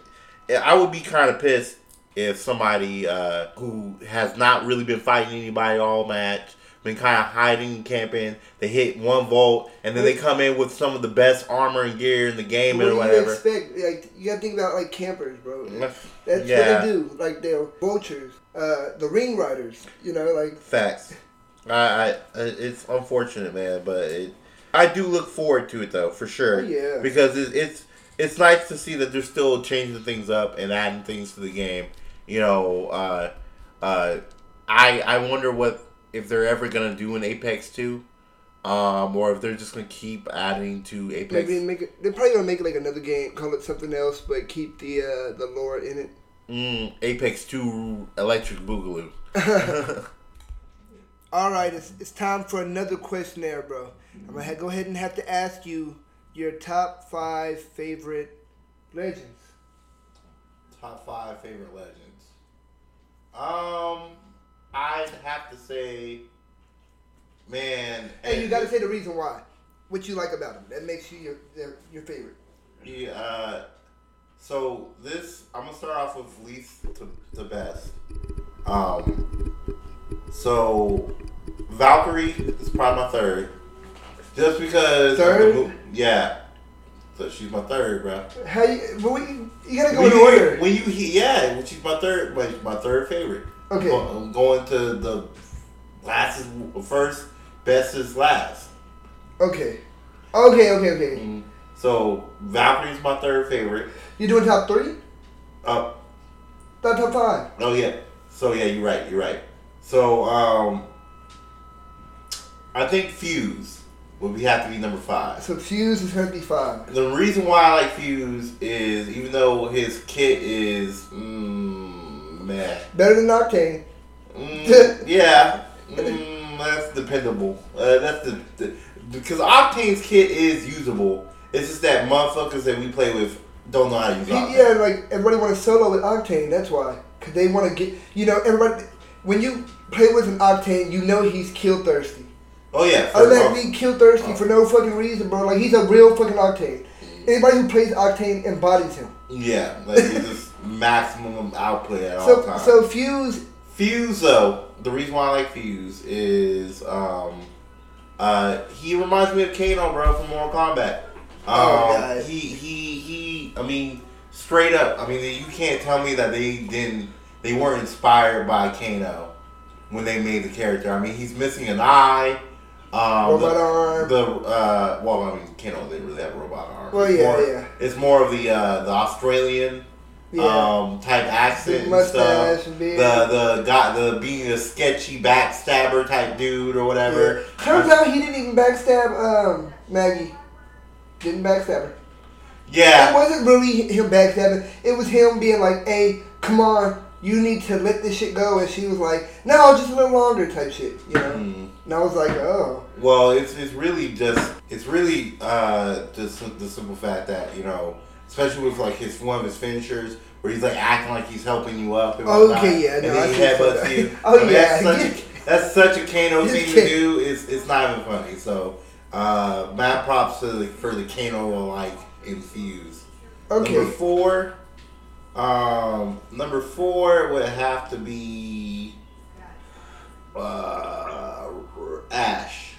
I would be kind of pissed if somebody uh, who has not really been fighting anybody all match, been kind of hiding, camping, they hit one vault, and then what, they come in with some of the best armor and gear in the game or whatever. What do you expect? Like, you got to think about, like, campers, bro. That's yeah. what they do. Like, they're vultures. Uh, the ring riders, you know, like facts. I, I, it's unfortunate, man, but it, I do look forward to it though, for sure. Oh, yeah, because it, it's it's nice to see that they're still changing things up and adding things to the game. you know, uh, uh, I I wonder what if they're ever gonna do an Apex two, um, or if they're just gonna keep adding to Apex. Maybe make it, they're probably gonna make like another game, call it something else, but keep the uh, the lore in it. Mm, Apex two Electric Boogaloo. All right, it's it's time for another questionnaire, bro. I'm gonna ha- go ahead and have to ask you your top five favorite legends. Top five favorite legends. Um, I'd have to say, man. Hey, you gotta say the reason why. What you like about them that makes you your their, your favorite. Yeah. Uh, so this, I'm gonna start off with least to the best. Um. So, Valkyrie is probably my third, just because. Third? Of the yeah. So she's my third, bro. How you? But we, you gotta go when in you, order. When you yeah, she's my third, but my third favorite. Okay. I'm going to the last is first, best is last. Okay. Okay. Okay. Okay. Mm-hmm. So Valkyrie's my third favorite. You doing top three? Uh. Not top five. Oh yeah. So yeah, you're right. You're right. So, um, I think Fuse would have to be number five. So Fuse is going to be five. The reason why I like Fuse is even though his kit is, mmm, meh. Better than Octane. Mm, yeah. Mm, that's dependable. Uh, that's the, the, because Octane's kit is usable. It's just that motherfuckers that we play with don't know how to use Octane. Yeah, like, everybody want to solo with Octane, that's why. Because they want to get, you know, everybody... When you play with an Octane, you know he's kill thirsty. Oh yeah. Other than being kill thirsty oh. for no fucking reason, bro. Like he's a real fucking Octane. Anybody who plays Octane embodies him. Yeah, like he's just maximum output at so, all times. So Fuse. Fuse though, the reason why I like Fuse is um, uh, he reminds me of Kano, bro, from Mortal Kombat. Um, oh God. He he he. I mean, straight up. I mean, you can't tell me that they didn't. They weren't inspired by Kano when they made the character. I mean, he's missing an eye. Um, robot the, arm. The, uh, well, I mean, Kano didn't really have a robot arm. Well, yeah, more, yeah. It's more of the uh, the Australian yeah. um, type accent and mustache stuff. And beard. The the got the being a sketchy backstabber type dude or whatever. Yeah. Turns out he didn't even backstab um, Maggie. Didn't backstab her. Yeah. It wasn't really him backstabbing. It was him being like, "Hey, come on. You need to let this shit go," and she was like, "No, just a little longer," type shit, you know. Mm. And I was like, "Oh." Well, it's it's really just it's really uh, just the simple fact that you know, especially with like his one of his finishers where he's like acting like he's helping you up. And whatnot, okay, yeah, no, and then he headbutts you. Oh I mean, yeah, that's such, a, that's such a Kano thing to do. It's it's not even funny. So, uh, my props to the, for the Kano like infused. Okay. Number four. Um, number four would have to be uh, Ash.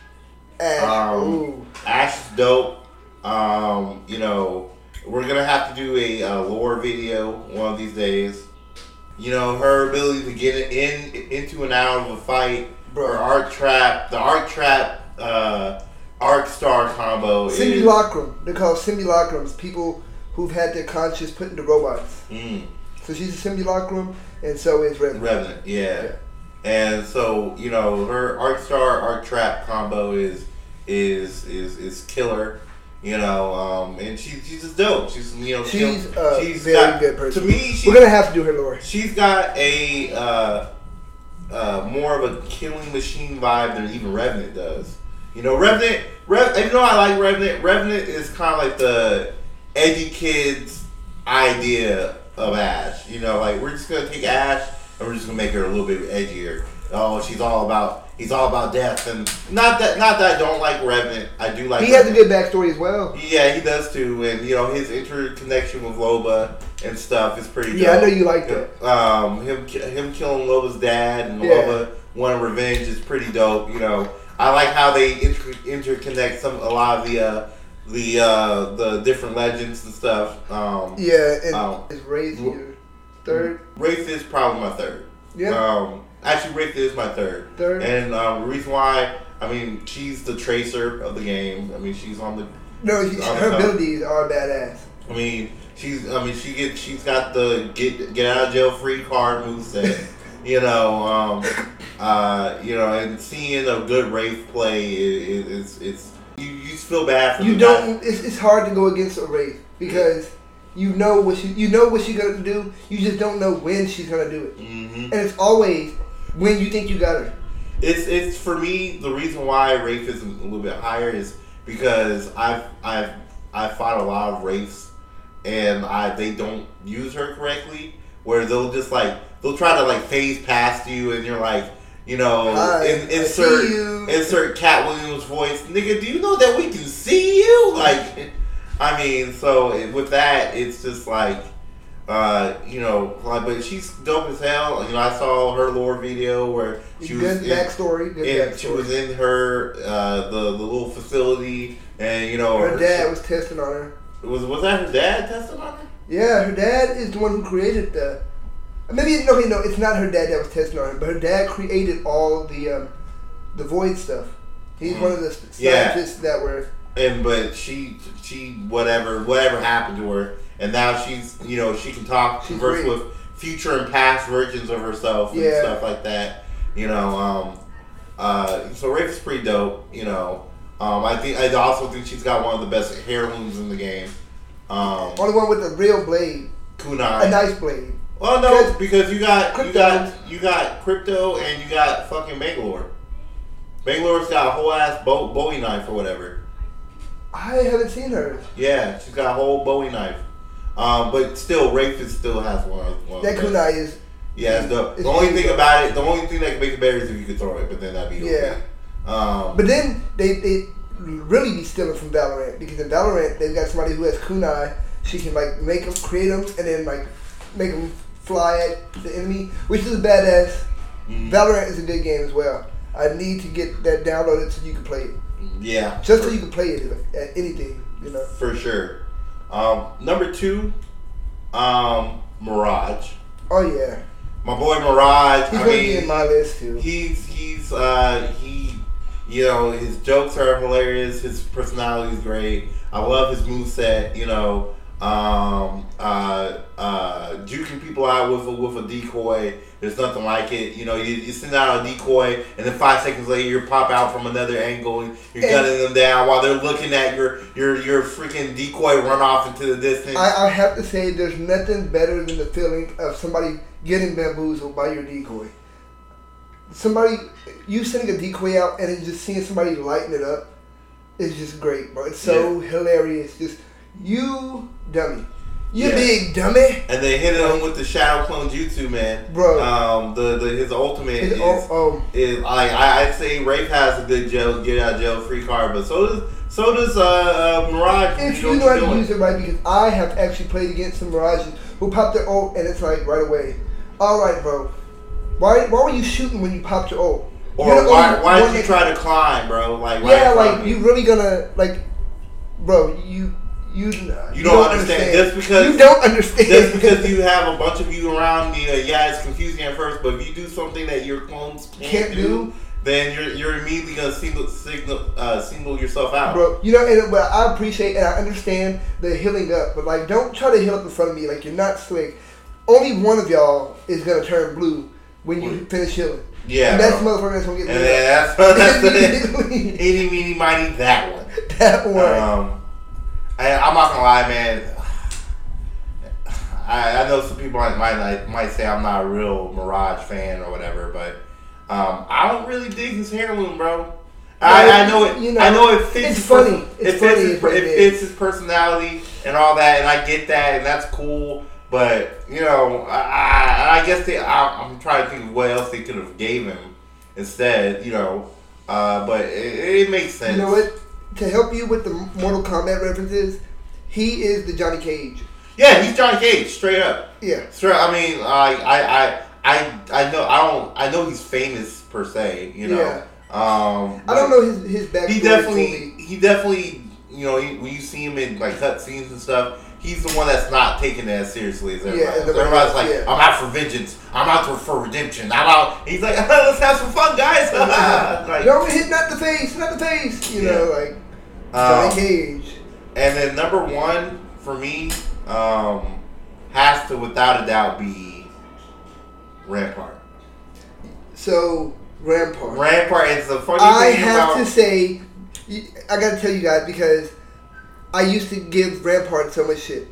Ash. Um, Ooh. Ash is dope. Um, you know, we're gonna have to do a, a lore video one of these days. You know, her ability to get in into and out of a fight, her arc trap, the arc trap, uh, arc star combo. Simulacrum. They're called simulacrums. People who've had their conscience put into robots. Mm. So she's a simulacrum, and so is Revenant. Revenant, yeah. yeah. And so, you know, her Arc Star, Arc Trap combo is is is is killer, you know, um, and she, she's just dope. She's, you know, she's you know, a she's very got, good person. To me, she's, we're going to have to do her lore. She's got a uh, uh, more of a killing machine vibe than even Revenant does. You know, Revenant, Rev, even though I like Revenant, Revenant is kind of like the edgy kids' idea of Ash. You know, like, we're just going to take Ash and we're just going to make her a little bit edgier. Oh, she's all about, he's all about death. And not that not that I don't like Revenant. I do like He Revenant. Has a good backstory as well. Yeah, he does too. And, you know, his interconnection with Loba and stuff is pretty good. Yeah, dope. I know you like that. Um, him him killing Loba's dad and yeah. Loba wanting revenge is pretty dope. You know, I like how they inter- interconnect some a lot of the... Uh, The uh, the different legends and stuff. Um, yeah, and um, is Wraith your third? Wraith is probably my third. Yeah. Um, actually, Wraith is my third. Third. And um, the reason why, I mean, she's the tracer of the game. I mean, she's on the. No, she, on her the, abilities are badass. I mean, She's, I mean, she get, she's got the get get out of jail free card moveset. You know, um, uh, you know, and seeing a good Wraith play is, is, it's you, you feel bad for you. Don't. It's, it's hard to go against a Wraith because you know what she, you know what she's gonna do. You just don't know when she's gonna do it, mm-hmm. and it's always when you think you got her. It's it's for me the reason why Wraith is a little bit higher is because I've I've I fought a lot of Wraiths and I they don't use her correctly where they'll just like they'll try to like phase past you and you're like you know Hi, in, insert you. insert Cat Williams voice, nigga, do you know that we can see you? Like, I mean, so with that it's just like Uh, you know, like, but she's dope as hell. You know, I saw her lore video where she good was in, backstory. Good in, backstory. She was in her uh, the the little facility, and you know, her, her dad she, was testing on her. Was was that her dad testing on her? Yeah, her dad is the one who created the. Maybe no, no, it's not her dad that was testing on her, but her dad created all the um, the void stuff. He's mm-hmm. one of the scientists yeah. that were. And but she she whatever whatever happened to her. And now she's, you know, she can talk, converse with future and past versions of herself and yeah. stuff like that. You know, um, uh, so Wraith's pretty dope. You know, um, I think I also think she's got one of the best heirlooms in the game. Um, Only one with a real blade, kunai, a nice blade. Well, no, because you got Crypto. you got you got Crypto and you got fucking Bangalore. Bangalore's got a whole ass bow, Bowie knife or whatever. I haven't seen her. Yeah, she's got a whole Bowie knife. Um, but still, Wraith still has one. one that kunai is. Yeah, it's dope. It's the only thing dope. about it, the only thing that can make it better is if you could throw it, but then that'd be yeah. okay. Um, but then they they really be stealing from Valorant because in Valorant they've got somebody who has kunai. She can like make them, create them, and then like make them fly at the enemy, which is badass. Mm-hmm. Valorant is a good game as well. I need to get that downloaded so you can play it. Yeah, just for, so you can play it at anything, you know. For sure. Um, number two, um, Mirage. Oh yeah, my boy Mirage. He's I gonna mean, be in my list too. He's he's uh, he, you know, his jokes are hilarious. His personality is great. I love his moveset. You know, um, uh, uh, juking people out with a, with a decoy. There's nothing like it. You know, you, you send out a decoy, and then five seconds later, you pop out from another angle, and you're and gunning them down while they're looking at your your your freaking decoy run off into the distance. I, I have to say, there's nothing better than the feeling of somebody getting bamboozled by your decoy. Somebody, you sending a decoy out, and then just seeing somebody lighten it up is just great, bro. It's so yeah. hilarious. Just, you dummy. You yeah. big dummy! And they hit him with the Shadow Clone Jutsu, man. Bro, um, the, the his ultimate his is, ul- oh. is like I, I say, Wraith has a good jail, get out of jail free card, but so does so does uh, uh, Mirage. If you, you know how to use it right, because I have actually played against some Mirages who popped their ult and it's like right away. All right, bro, why why were you shooting when you popped your ult? Or You're why why did you try to, to climb, bro? Like yeah, like you really gonna like, bro, you. You, you, don't you don't understand. understand. Just because you don't understand. Just because you have a bunch of you around you, yeah, it's confusing at first. But if you do something that your clones can't, can't do, do, then you're you're immediately gonna single signal uh, single yourself out, bro. You know, and well, I appreciate and I understand the healing up, but like, don't try to heal up in front of me. Like, you're not slick. Only one of y'all is gonna turn blue when you mm. finish healing. Yeah, and that's motherfucker that's gonna get. And that's that's itty meeny miny that one. That one. Um, I, I'm not gonna lie, man. I, I know some people might might might say I'm not a real Mirage fan or whatever, but um, I don't really dig his heirloom, bro. I, I know it. You know, I know it fits. It's funny. It's it fits funny. His, it, it fits his personality and all that, and I get that, and that's cool. But you know, I, I, I guess they, I, I'm trying to think of what else they could have gave him instead. You know, uh, but it, it makes sense. You know what? To help you with the Mortal Kombat references, he is the Johnny Cage. Yeah, he's Johnny Cage, straight up. Yeah. Straight. I mean, I, I, I, I know, I don't, I know he's famous per se. You know. Yeah. Um, I don't know his his backstory. He definitely, he definitely, you know, he, when you see him in like cutscenes and stuff, he's the one that's not taken as seriously as everybody. Yeah, everybody's everybody's like, yeah. I'm out for vengeance. I'm out for, for redemption. I'm out. He's like, let's have some fun, guys. Like, don't hit, not the face, not the face. You yeah. know, like. Um, Johnny Cage. And then number one for me um, has to, without a doubt, be Rampart. So, Rampart. Rampart is the funny I thing about... I have to say, I gotta tell you guys, because I used to give Rampart so much shit.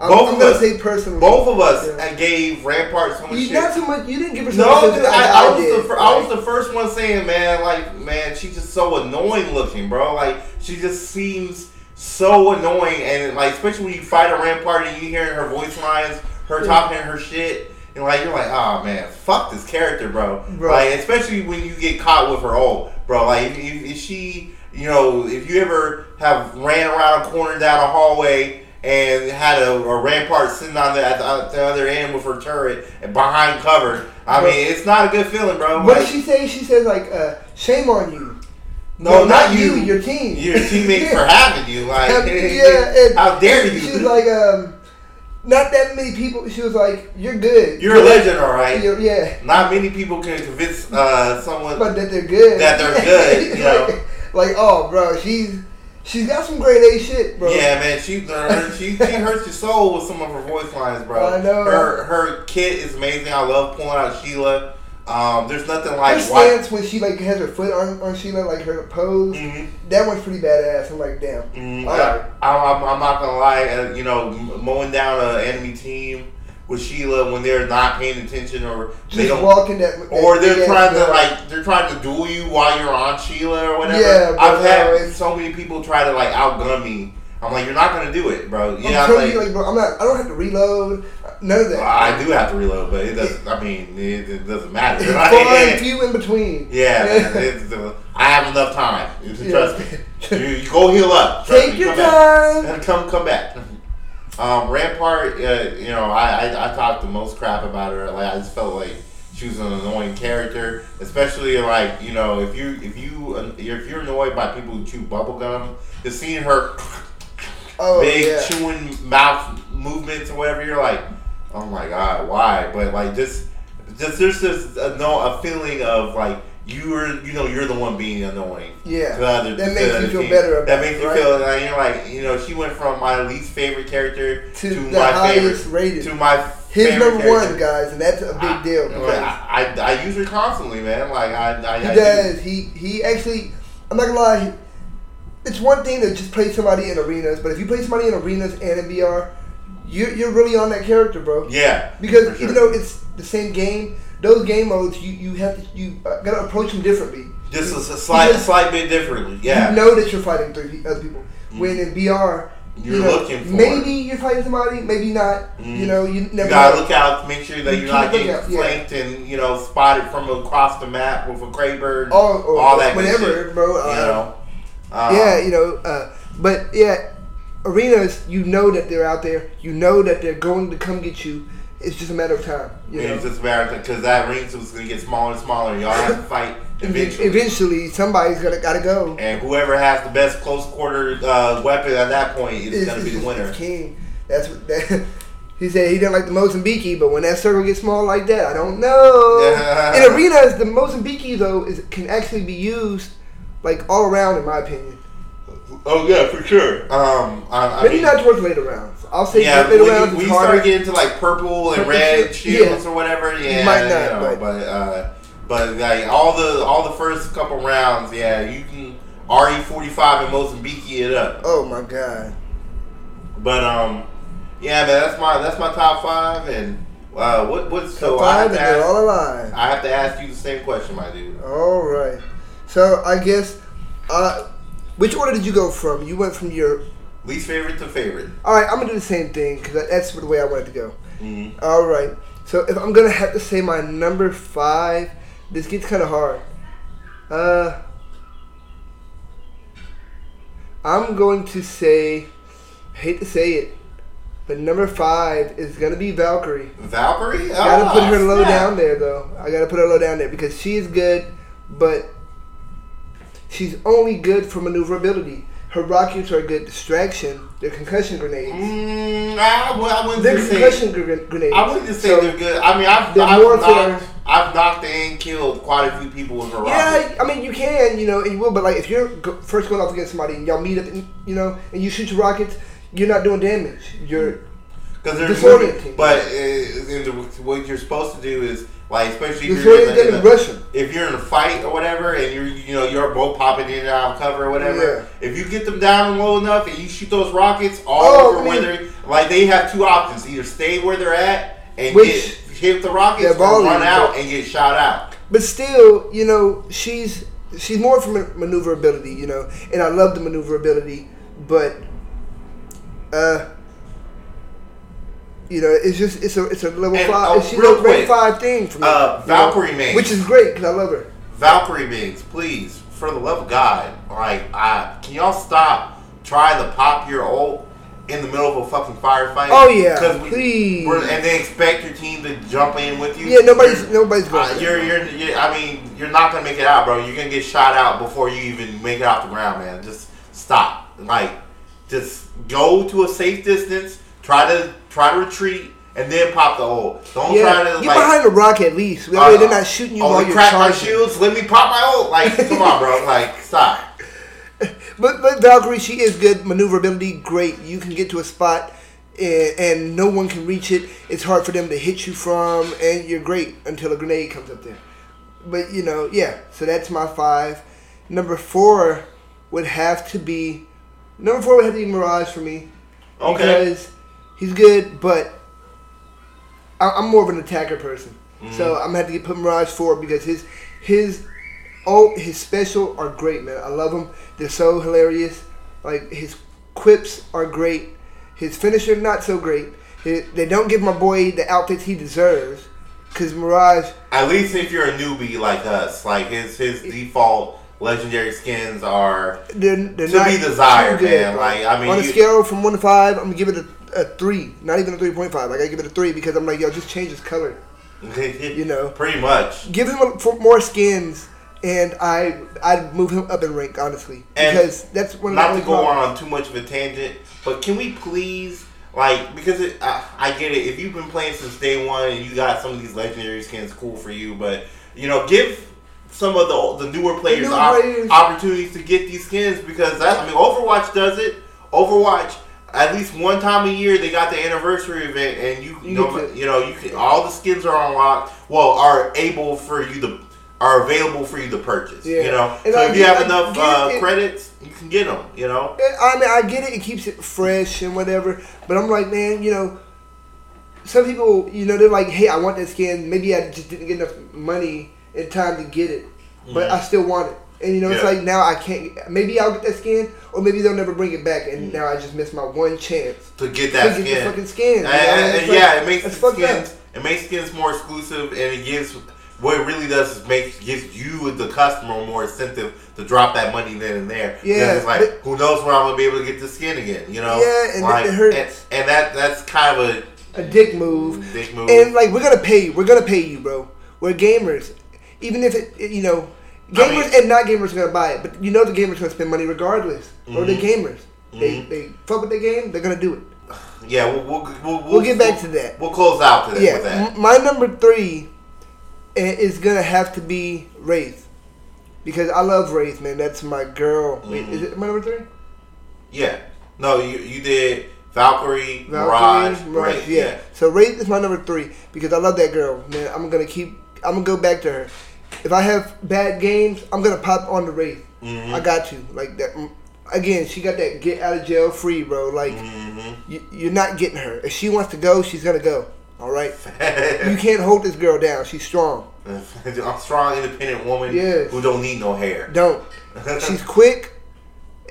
I'm, both I'm of gonna us, say personally. Both of us yeah. gave Rampart so much you shit. Not so much. You didn't give her so no, much shit. No, I, I, I, was did, the, right? I was the first one saying, man, like, man, she's just so annoying looking, bro. Like, she just seems so annoying, and like, especially when you fight a Rampart and you hearing her voice lines, her yeah. talking her shit, and like, you're like, oh man, fuck this character, bro. bro. Like, especially when you get caught with her old, bro. Like, if, if, if she, you know, if you ever have ran around a corner down a hallway. And had a, a Rampart sitting on the, at the, at the other end with her turret and behind cover. I bro. mean, it's not a good feeling, bro. What like, did she say? She says, like, uh, shame on you. No, no not, not you. you. Your team. Your teammates yeah. for having you. Like, yeah, it, how dare you? She was like, um, not that many people. She was like, you're good. You're yeah. a legend, all right. You're, yeah. Not many people can convince uh, someone but that they're good. That they're good. You know? like, like, oh, bro, she's... She's got some grade A shit, bro. Yeah, man, she her, she, she hurts your soul with some of her voice lines, bro. I know. Her her kit is amazing. I love pulling out Sheila. Um, there's nothing like her stance why- when she like has her foot on, on Sheila, like her pose. Mm-hmm. That one's pretty badass. I'm like, damn. Mm-hmm. All right. I, I'm I'm not gonna lie. Uh, you know, mowing down an enemy team with Sheila when they're not paying attention or just they don't walking that, that or they're trying to like they're trying to duel you while you're on Sheila or whatever. Yeah, I've had right. so many people try to like outgun me. I'm like, you're not gonna do it, bro. You I'm know, like, you, like bro, I'm not. I don't have to reload. None of that. Well, I do have to reload, but it doesn't. I mean, it, it doesn't matter. It's fine, few in between. Yeah, man, it's, uh, I have enough time. Yeah. Trust me. You, you go heal up. Trust Take me, your time. Back. Come, come back. Um, Rampart, uh, you know, I, I I talked the most crap about her. Like I just felt like she was an annoying character, especially like you know if you if you if you're annoyed by people who chew bubblegum, just seeing her oh, big yeah. chewing mouth movements or whatever, you're like, oh my god, why? But like just just there's this a, no a feeling of like. You're, you know, you're the one being annoying. Yeah, the other, that makes you feel team. better. About that makes it, you right? feel like you're like, you know, she went from my least favorite character to, to the my highest favorite, rated. To my his favorite number character. one, guys, and that's a big I, deal. I, I, I use her constantly, man. Like I, I he I does. Do. He he actually, I'm not gonna lie. It's one thing to just play somebody in arenas, but if you play somebody in arenas and in V R, you're you're really on that character, bro. Yeah, because sure. even though it's the same game. Those game modes, you, you have to you uh, gotta approach them differently. Just a, a slight, just, slight bit differently. Yeah, you know that you're fighting three other people. Mm. When in V R, you're you know, looking for maybe it. You're fighting somebody, maybe not. Mm. You know, you never you gotta know. Look out, make sure that you you're not getting flanked yeah. and you know spotted from across the map with a Kraber, all, or, all that whatever, good shit, bro. Uh, you know, uh, yeah, you know, uh, but yeah, arenas, you know that they're out there. You know that they're going to come get you. It's just a matter of time. You know? It's just a matter of time because that ring is going to get smaller and smaller. Y'all have to fight eventually. Eventually, somebody's going to got to go. And whoever has the best close quarter uh, weapon at that point is going to be the winner. It's king. That's what that, he said. He didn't like the Mozambique, but when that circle gets small like that, I don't know. In arenas, the Mozambique though is can actually be used like all around, in my opinion. Oh yeah, for sure. Um, I, I maybe mean, not towards later rounds. I'll say yeah, later rounds. We harder. Start getting to like purple and red shields yeah. or whatever. Yeah, you might not, you know, but but, uh, but like all the all the first couple rounds, yeah, you can R E forty-five and Mozambique it up. Oh my god. But um, yeah, man, that's my that's my top five, and uh, what what's so top five and they're all alive. I have to ask you the same question, my dude. All right. So I guess uh. Which order did you go from? You went from your... least favorite to favorite. All right, I'm going to do the same thing because that's the way I wanted to go. Mm-hmm. All right. So if I'm going to have to say my number five, this gets kind of hard. Uh, I'm going to say... I hate to say it, but number five is going to be Valkyrie. Valkyrie? I got to oh, put her low yeah. down there, though. I got to put her low down there because she is good, but... she's only good for maneuverability. Her rockets are a good distraction. They're concussion grenades. Mm, I, well, I wouldn't they're concussion say, gr- grenades. I wouldn't just say so they're good. I mean, I've, I've, knocked, I've knocked and killed quite a few people with her yeah, rockets. Yeah, I mean, you can, you know, and you will, but like if you're go- first going off against somebody and y'all meet up, and, you know, and you shoot your rockets, you're not doing damage. You're Because there's disorienting. But uh, what you're supposed to do is, like, especially if you're in, in a, if you're in a fight or whatever, and you're you know you're both popping in and out of cover or whatever. Yeah. If you get them down low enough and you shoot those rockets all oh, over man. where they're like, they have two options: either stay where they're at and Which, get hit the rockets, or run out and get shot out. But still, you know, she's she's more for maneuverability, you know, and I love the maneuverability, but. Uh, you know, it's just it's a it's a level and, five. Oh, she's real a grade five thing for me. Uh, Valkyrie Mage, which is great because I love her. Valkyrie Mage, please, for the love of God, like, I can y'all stop trying to pop your ult in the middle of a fucking firefight? Oh yeah, because we, please. We're, and they expect your team to jump in with you. Yeah, nobody's you're, nobody's going. Uh, you're, you're you're I mean, you're not gonna make it out, bro. You're gonna get shot out before you even make it off the ground, man. Just stop, like. Just go to a safe distance. Try to try to retreat and then pop the hole. Don't yeah. try to like, get behind the rock at least. That way uh, they're not shooting you oh, while you're charging. Oh, crack my shields. Let me pop my hole. Like, come on, bro. Like, stop. But, but Valkyrie, she is good. Maneuverability, great. You can get to a spot and, and no one can reach it. It's hard for them to hit you from, and you're great until a grenade comes up there. But you know, yeah. So that's my five. Number four would have to be. Number four would have to be Mirage for me. Okay. Because he's good, but I'm more of an attacker person. Mm-hmm. So I'm going to have to put Mirage four because his his ult, his special are great, man. I love them. They're so hilarious. Like, his quips are great. His finisher, not so great. His, they don't give my boy the outfits he deserves because Mirage... At least if you're a newbie like us, like his, his it, default... Legendary skins are they're, they're to be desired, good, man. Bro. Like, I mean, on a you, scale from one to five, I'm gonna give it a, a three, not even a three point five. Like, I give it a three because I'm like, yo, just change his color. You know, pretty much. Give him a, for more skins, and I I'd move him up in rank, honestly, and because that's one. Of not the to go problems. On too much of a tangent, but can we please, like, because it, I, I get it. If you've been playing since day one and you got some of these legendary skins, cool for you, but you know, give. Some of the the newer players, the newer players. Op- opportunities to get these skins because that's, I mean, Overwatch does it. Overwatch at least one time a year they got the anniversary event and you, you know you know you can, all the skins are unlocked. Well, are able for you to are available for you to purchase. Yeah. You know, and so I if get, you have I enough uh, it, credits, you can get them. You know, I mean, I get it. It keeps it fresh and whatever. But I'm like, man, you know. Some people, you know, they're like, hey, I want that skin. Maybe I just didn't get enough money. In time to get it, but mm-hmm. I still want it, and you know yeah. it's like now I can't. Maybe I'll get that skin, or maybe they'll never bring it back, and mm-hmm. now I just missed my one chance to get that to get skin. The fucking skin. And, and, and like, yeah, it makes the skins. It makes skins more exclusive, and it gives what it really does is make gives you the customer more incentive to drop that money then and there. Yeah, it's like but, who knows when I'm gonna be able to get the skin again? You know? Yeah, and like, it hurts. And, and that that's kind of a a dick move. Dick move. And like we're gonna pay you. We're gonna pay you, bro. We're gamers. Even if it, you know, gamers I mean, and not gamers are gonna buy it, but you know the gamers are gonna spend money regardless. Mm-hmm. Or the gamers, mm-hmm. they they fuck with the game, they're gonna do it. Yeah, we'll we'll we'll, we'll get back we'll, to that. We'll close out to that. Yeah, with that. My number three is gonna have to be Wraith because I love Wraith, man. That's my girl. Mm-hmm. Wait, is it my number three? Yeah. No, you you did Valkyrie, Valkyrie Mirage, Mirage Wraith. Yeah. yeah. So Wraith is my number three because I love that girl, man. I'm gonna keep. I'm gonna go back to her. If I have bad games, I'm going to pop on the Wraith. Mm-hmm. I got to. Like that. Again, she got that get out of jail free, bro. Like, mm-hmm. you, you're not getting her. If she wants to go, she's going to go. All right? You can't hold this girl down. She's strong. A strong, independent woman yes. who don't need no hair. Don't. She's quick.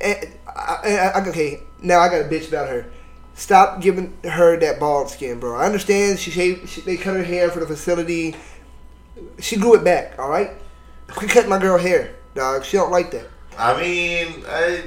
And I, I, okay, now I got a bitch about her. Stop giving her that bald skin, bro. I understand she, shaved, she they cut her hair for the facility. She grew it back, all right? Quit cutting my girl hair, dog. She don't like that. I mean, I,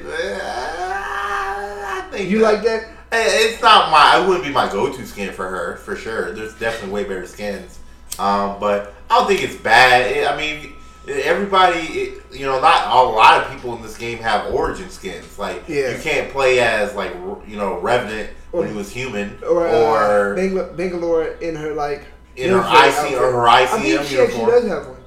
I think you that, like that. It's not my. It wouldn't be my go-to skin for her, for sure. There's definitely way better skins, um, but I don't think it's bad. It, I mean, everybody, it, you know, not a lot of people in this game have origin skins. Like, yeah. you can't play as like you know Revenant or, when he was human, or, or uh, Bang- Bangalore in her like. In her I C or her I C M uniform. I mean, she uniform. Actually does have one.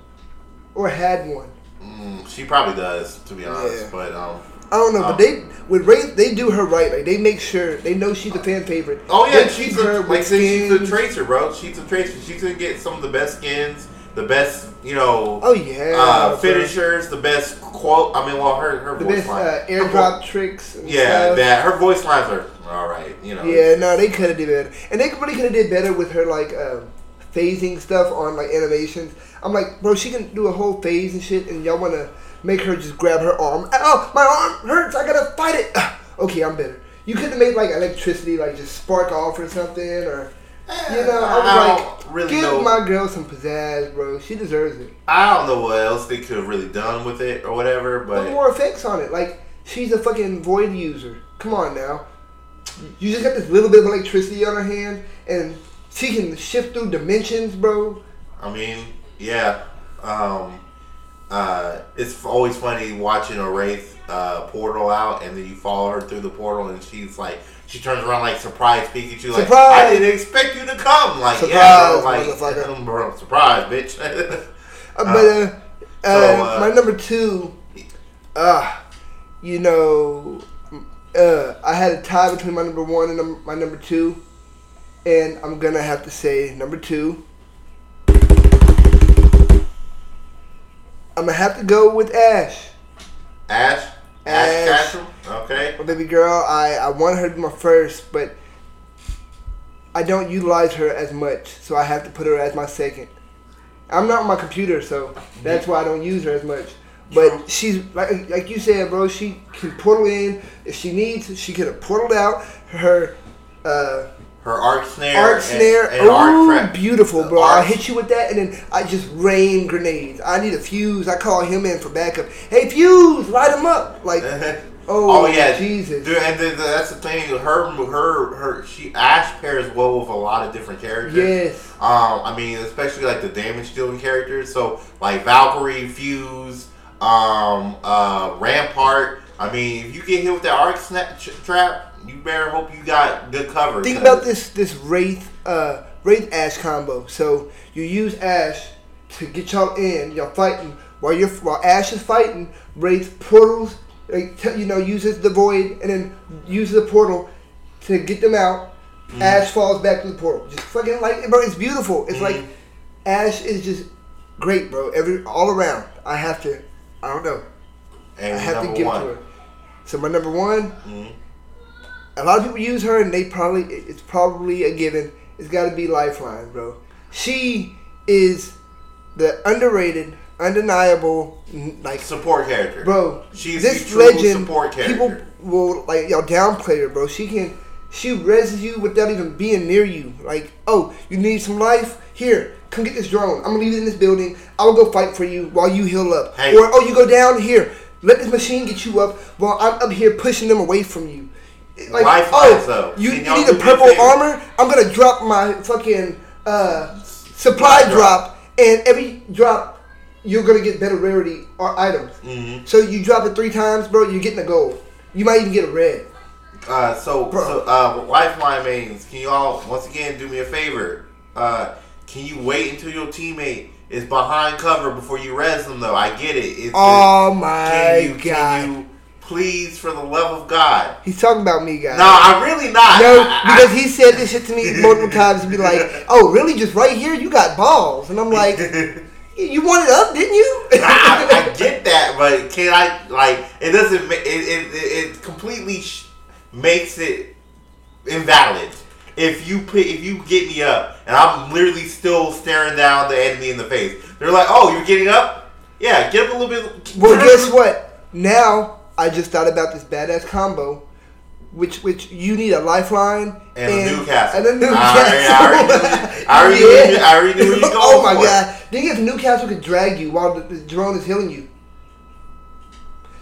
Or had one. Mm, she probably does, to be honest. Yeah. But um, I don't know, oh. but they with Wraith, they do her right. Like they make sure they know she's a fan favorite. Oh yeah, she's, she's a, like she's a tracer, bro. She's a tracer. She's gonna get some of the best skins, the best, you know. Oh yeah, uh, finishers, the best quote. I mean, well, her her the voice best, line, uh, airdrop tricks. And yeah, stuff. that her voice lines are all right. You know. Yeah, no, they could have did better, and they really could have did better with her like um, phasing stuff on like animations. I'm like, bro, she can do a whole phase and shit, and y'all wanna make her just grab her arm. Oh, my arm hurts. I gotta fight it. Okay, I'm better. You could have made like electricity, like just spark off or something, or you know. I'm I like, don't really give know. my girl some pizzazz, bro. She deserves it. I don't know what else they could have really done with it or whatever, but put more effects on it. Like she's a fucking void user. Come on now. You just got this little bit of electricity on her hand, and she can shift through dimensions, bro. I mean, yeah. Um... Uh, it's always funny watching a Wraith uh, portal out, and then you follow her through the portal, and she's like, she turns around like surprise Pikachu, like surprise! I didn't expect you to come, like surprise, yeah, like, like a... um, surprise, bitch. uh, but uh, uh, so, uh, my number two, uh, you know, uh, I had a tie between my number one and num- my number two, and I'm gonna have to say number two. I'm gonna have to go with Ash. Ash? Ash, Ash Castle? Okay. My baby girl, I, I wanted her to be my first, but I don't utilize her as much, so I have to put her as my second. I'm not on my computer, so that's why I don't use her as much. But she's, like like you said, bro, she can portal in. If she needs, she could have portaled out her... Uh, Her arc snare. Arc snare. And, and Ooh, arc beautiful, bro. Arc. I hit you with that, and then I just rain grenades. I need a Fuse. I call him in for backup. Hey, Fuse, light him up. Like, oh, oh yeah. Jesus. Dude, and the, the, that's the thing. Her, her, her, she, Ash pairs well with a lot of different characters. Yes. Um, I mean, especially, like, the damage-dealing characters. So, like, Valkyrie, Fuse, um, uh, Rampart. I mean, if you get hit with that arc snap tra- trap, you better hope you got good cover. Think about this this Wraith uh, Wraith Ash combo. So you use Ash to get y'all in. Y'all fighting while you're while Ash is fighting. Wraith portals, like, t- you know, uses the void and then uses the portal to get them out. Mm. Ash falls back to the portal. Just fucking like, bro, it's beautiful. It's mm. like Ash is just great, bro. Every all around. I have to. I don't know. And I have to give one. it to her. So my number one. Mm. A lot of people use her, and they probably it's probably a given. It's got to be Lifeline, bro. She is the underrated, undeniable like support character, bro. She's this the legend. True support character. People will like y'all downplay her, bro. She can she reses you without even being near you. Like, oh, you need some life? Here, come get this drone. I'm gonna leave it in this building. I will go fight for you while you heal up. Hey. Or oh, you go down here. Let this machine get you up while I'm up here pushing them away from you. Like, Lifeline, oh, you, you need a purple armor? I'm going to drop my fucking uh, supply drop. drop, and every drop, you're going to get better rarity or items. Mm-hmm. So you drop it three times, bro, you're getting a gold. You might even get a red. Uh, so, so uh, Lifeline mains, can you all, once again, do me a favor? Uh, can you wait until your teammate is behind cover before you res them, though? I get it. It's oh, the, my can you, God. Can you, please, for the love of God. He's talking about me, guys. No, I'm really not. No, because I, I, he said this shit to me multiple times and be like, oh, really? Just right here? You got balls. And I'm like, you wanted up, didn't you? I, I get that, but can I, like, it doesn't, it it, it completely sh- makes it invalid. If you put, if you get me up and I'm literally still staring down the enemy in the face, they're like, oh, you're getting up? Yeah, get up a little bit. Well, guess what? Now, I just thought about this badass combo, which which you need a Lifeline and, and a Newcastle. And a Newcastle. I already knew where yeah. you, you going. Oh my for. God! Then you have Newcastle could drag you while the, the drone is healing you.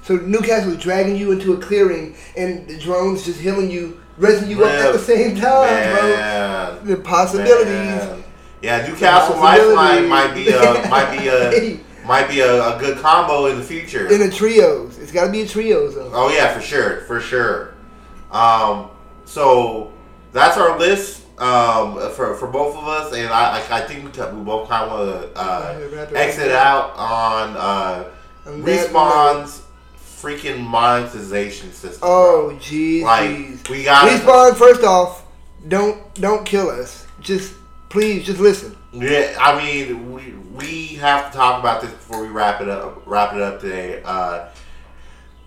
So Newcastle is dragging you into a clearing, and the drone's just healing you, resing you man, up at the same time, man, bro. The possibilities. Man. Yeah, Newcastle Lifeline might be a might be a. Might be a, a good combo in the future. In a trios. It's got to be a trios, though. Oh, yeah, for sure. For sure. Um, so, that's our list um, for, for both of us. And I I, I think we, we both kind of want to uh, exit out on uh, Respawn's freaking monetization system. Oh, jeez. Like, we got Respawn, first off, don't don't kill us. Just please, just listen. Yeah, I mean, we we have to talk about this before we wrap it up. Wrap it up today. Uh,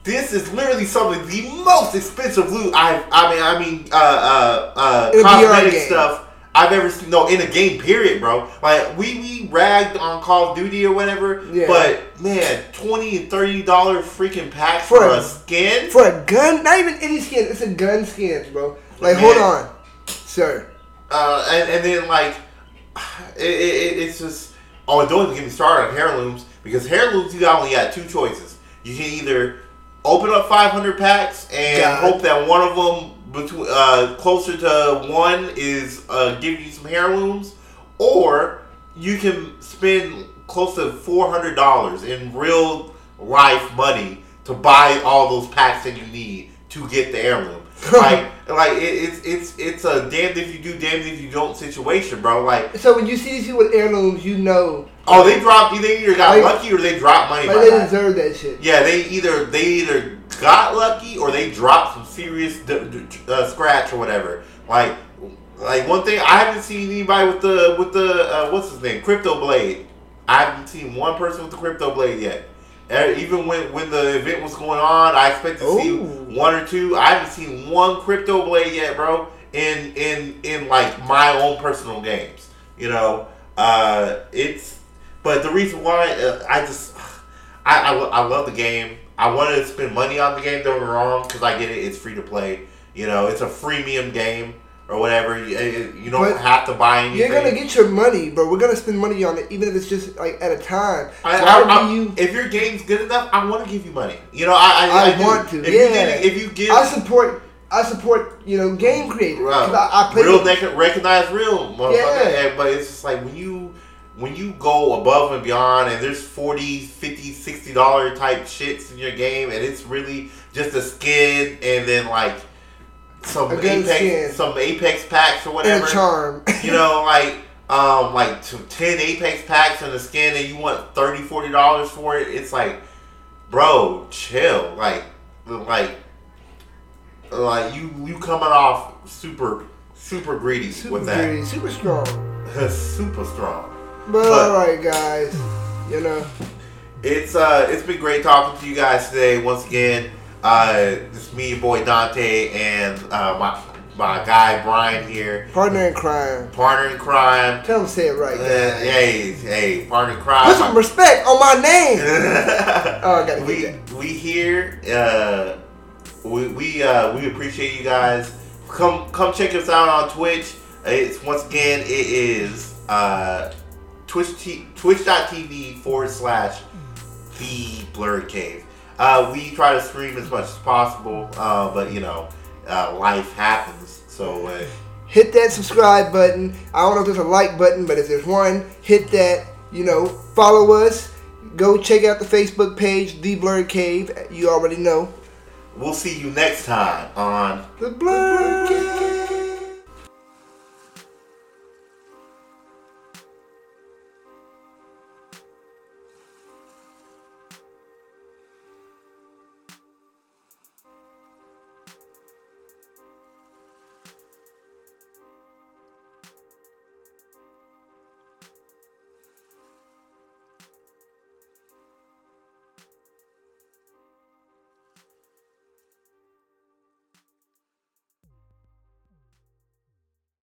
this is literally something the most expensive loot I I mean I mean uh uh uh in cosmetic stuff I've ever seen. No, in a game, period, bro. Like we we ragged on Call of Duty or whatever, yeah. But man, twenty and thirty dollar freaking packs for, for a, a skin, for a gun, not even any skin. It's a gun skin, bro. Like, man. Hold on, sir. Uh, and and then like. It, it, it's just, oh, and don't even get me started on heirlooms, because heirlooms, you only got two choices. You can either open up five hundred packs and God. hope that one of them between, uh, closer to one is uh, giving you some heirlooms, or you can spend close to four hundred dollars in real life money to buy all those packs that you need to get the heirloom. like, like it, it's it's it's a damned if you do, damned if you don't situation, bro. Like, so when you see these people with heirlooms, you know, oh, they dropped. They either got like, lucky or they dropped money. Like by they that. deserve that shit. Yeah, they either they either got lucky or they dropped some serious d- d- uh, scratch or whatever. Like, like one thing I haven't seen anybody with the with the uh, what's his name, Crypto Blade. I haven't seen one person with the Crypto Blade yet. Even when, when the event was going on, I expect to Ooh. see one or two. I haven't seen one Crypto Blade yet, bro. In in in like my own personal games, you know. Uh, it's but the reason why uh, I just I, I I love the game. I wanted to spend money on the game. Don't get me wrong, because I get it. It's free to play. You know, it's a freemium game or whatever. You, you don't but have to buy anything. You're gonna get your money, but we're gonna spend money on it, even if it's just like at a time. I, Why I, I, you... If your game's good enough, I want to give you money. You know, I I, I, I want do. to. If yeah, you did, if you give, I support. I support. You know, game creators. Right. I, I play real, nec- recognize real, motherfucker. Yeah. But it's just like when you when you go above and beyond, and there's forty, fifty, sixty dollar type shits in your game, and it's really just a skin, and then like. Some Apex, skin. some Apex packs or whatever. And a charm. You know, like, um, like ten Apex packs and a skin, and you want thirty dollars, forty dollars for it. It's like, bro, chill. Like, like, like you, you coming off super, super greedy super with that. Greedy, super strong. super strong. But, but all right, guys, you know, it's uh, it's been great talking to you guys today once again. Uh, it's me, your boy Dante, and uh, my my guy Bryan here. Partner in crime. Partner in crime. Tell him to say it right. Uh, hey, hey, partner in crime. Put some respect on my name. oh, I gotta we that. we here. Uh, we we uh, we appreciate you guys. Come come check us out on Twitch. It's once again it is uh, Twitch t- twitch.tv forward slash the Blurry Cave. Uh, we try to stream as much as possible, uh, but you know, uh, life happens. So uh, hit that subscribe button. I don't know if there's a like button, but if there's one, hit that. You know, follow us. Go check out the Facebook page, The Blurry Cave. You already know. We'll see you next time on The Blurry Cave.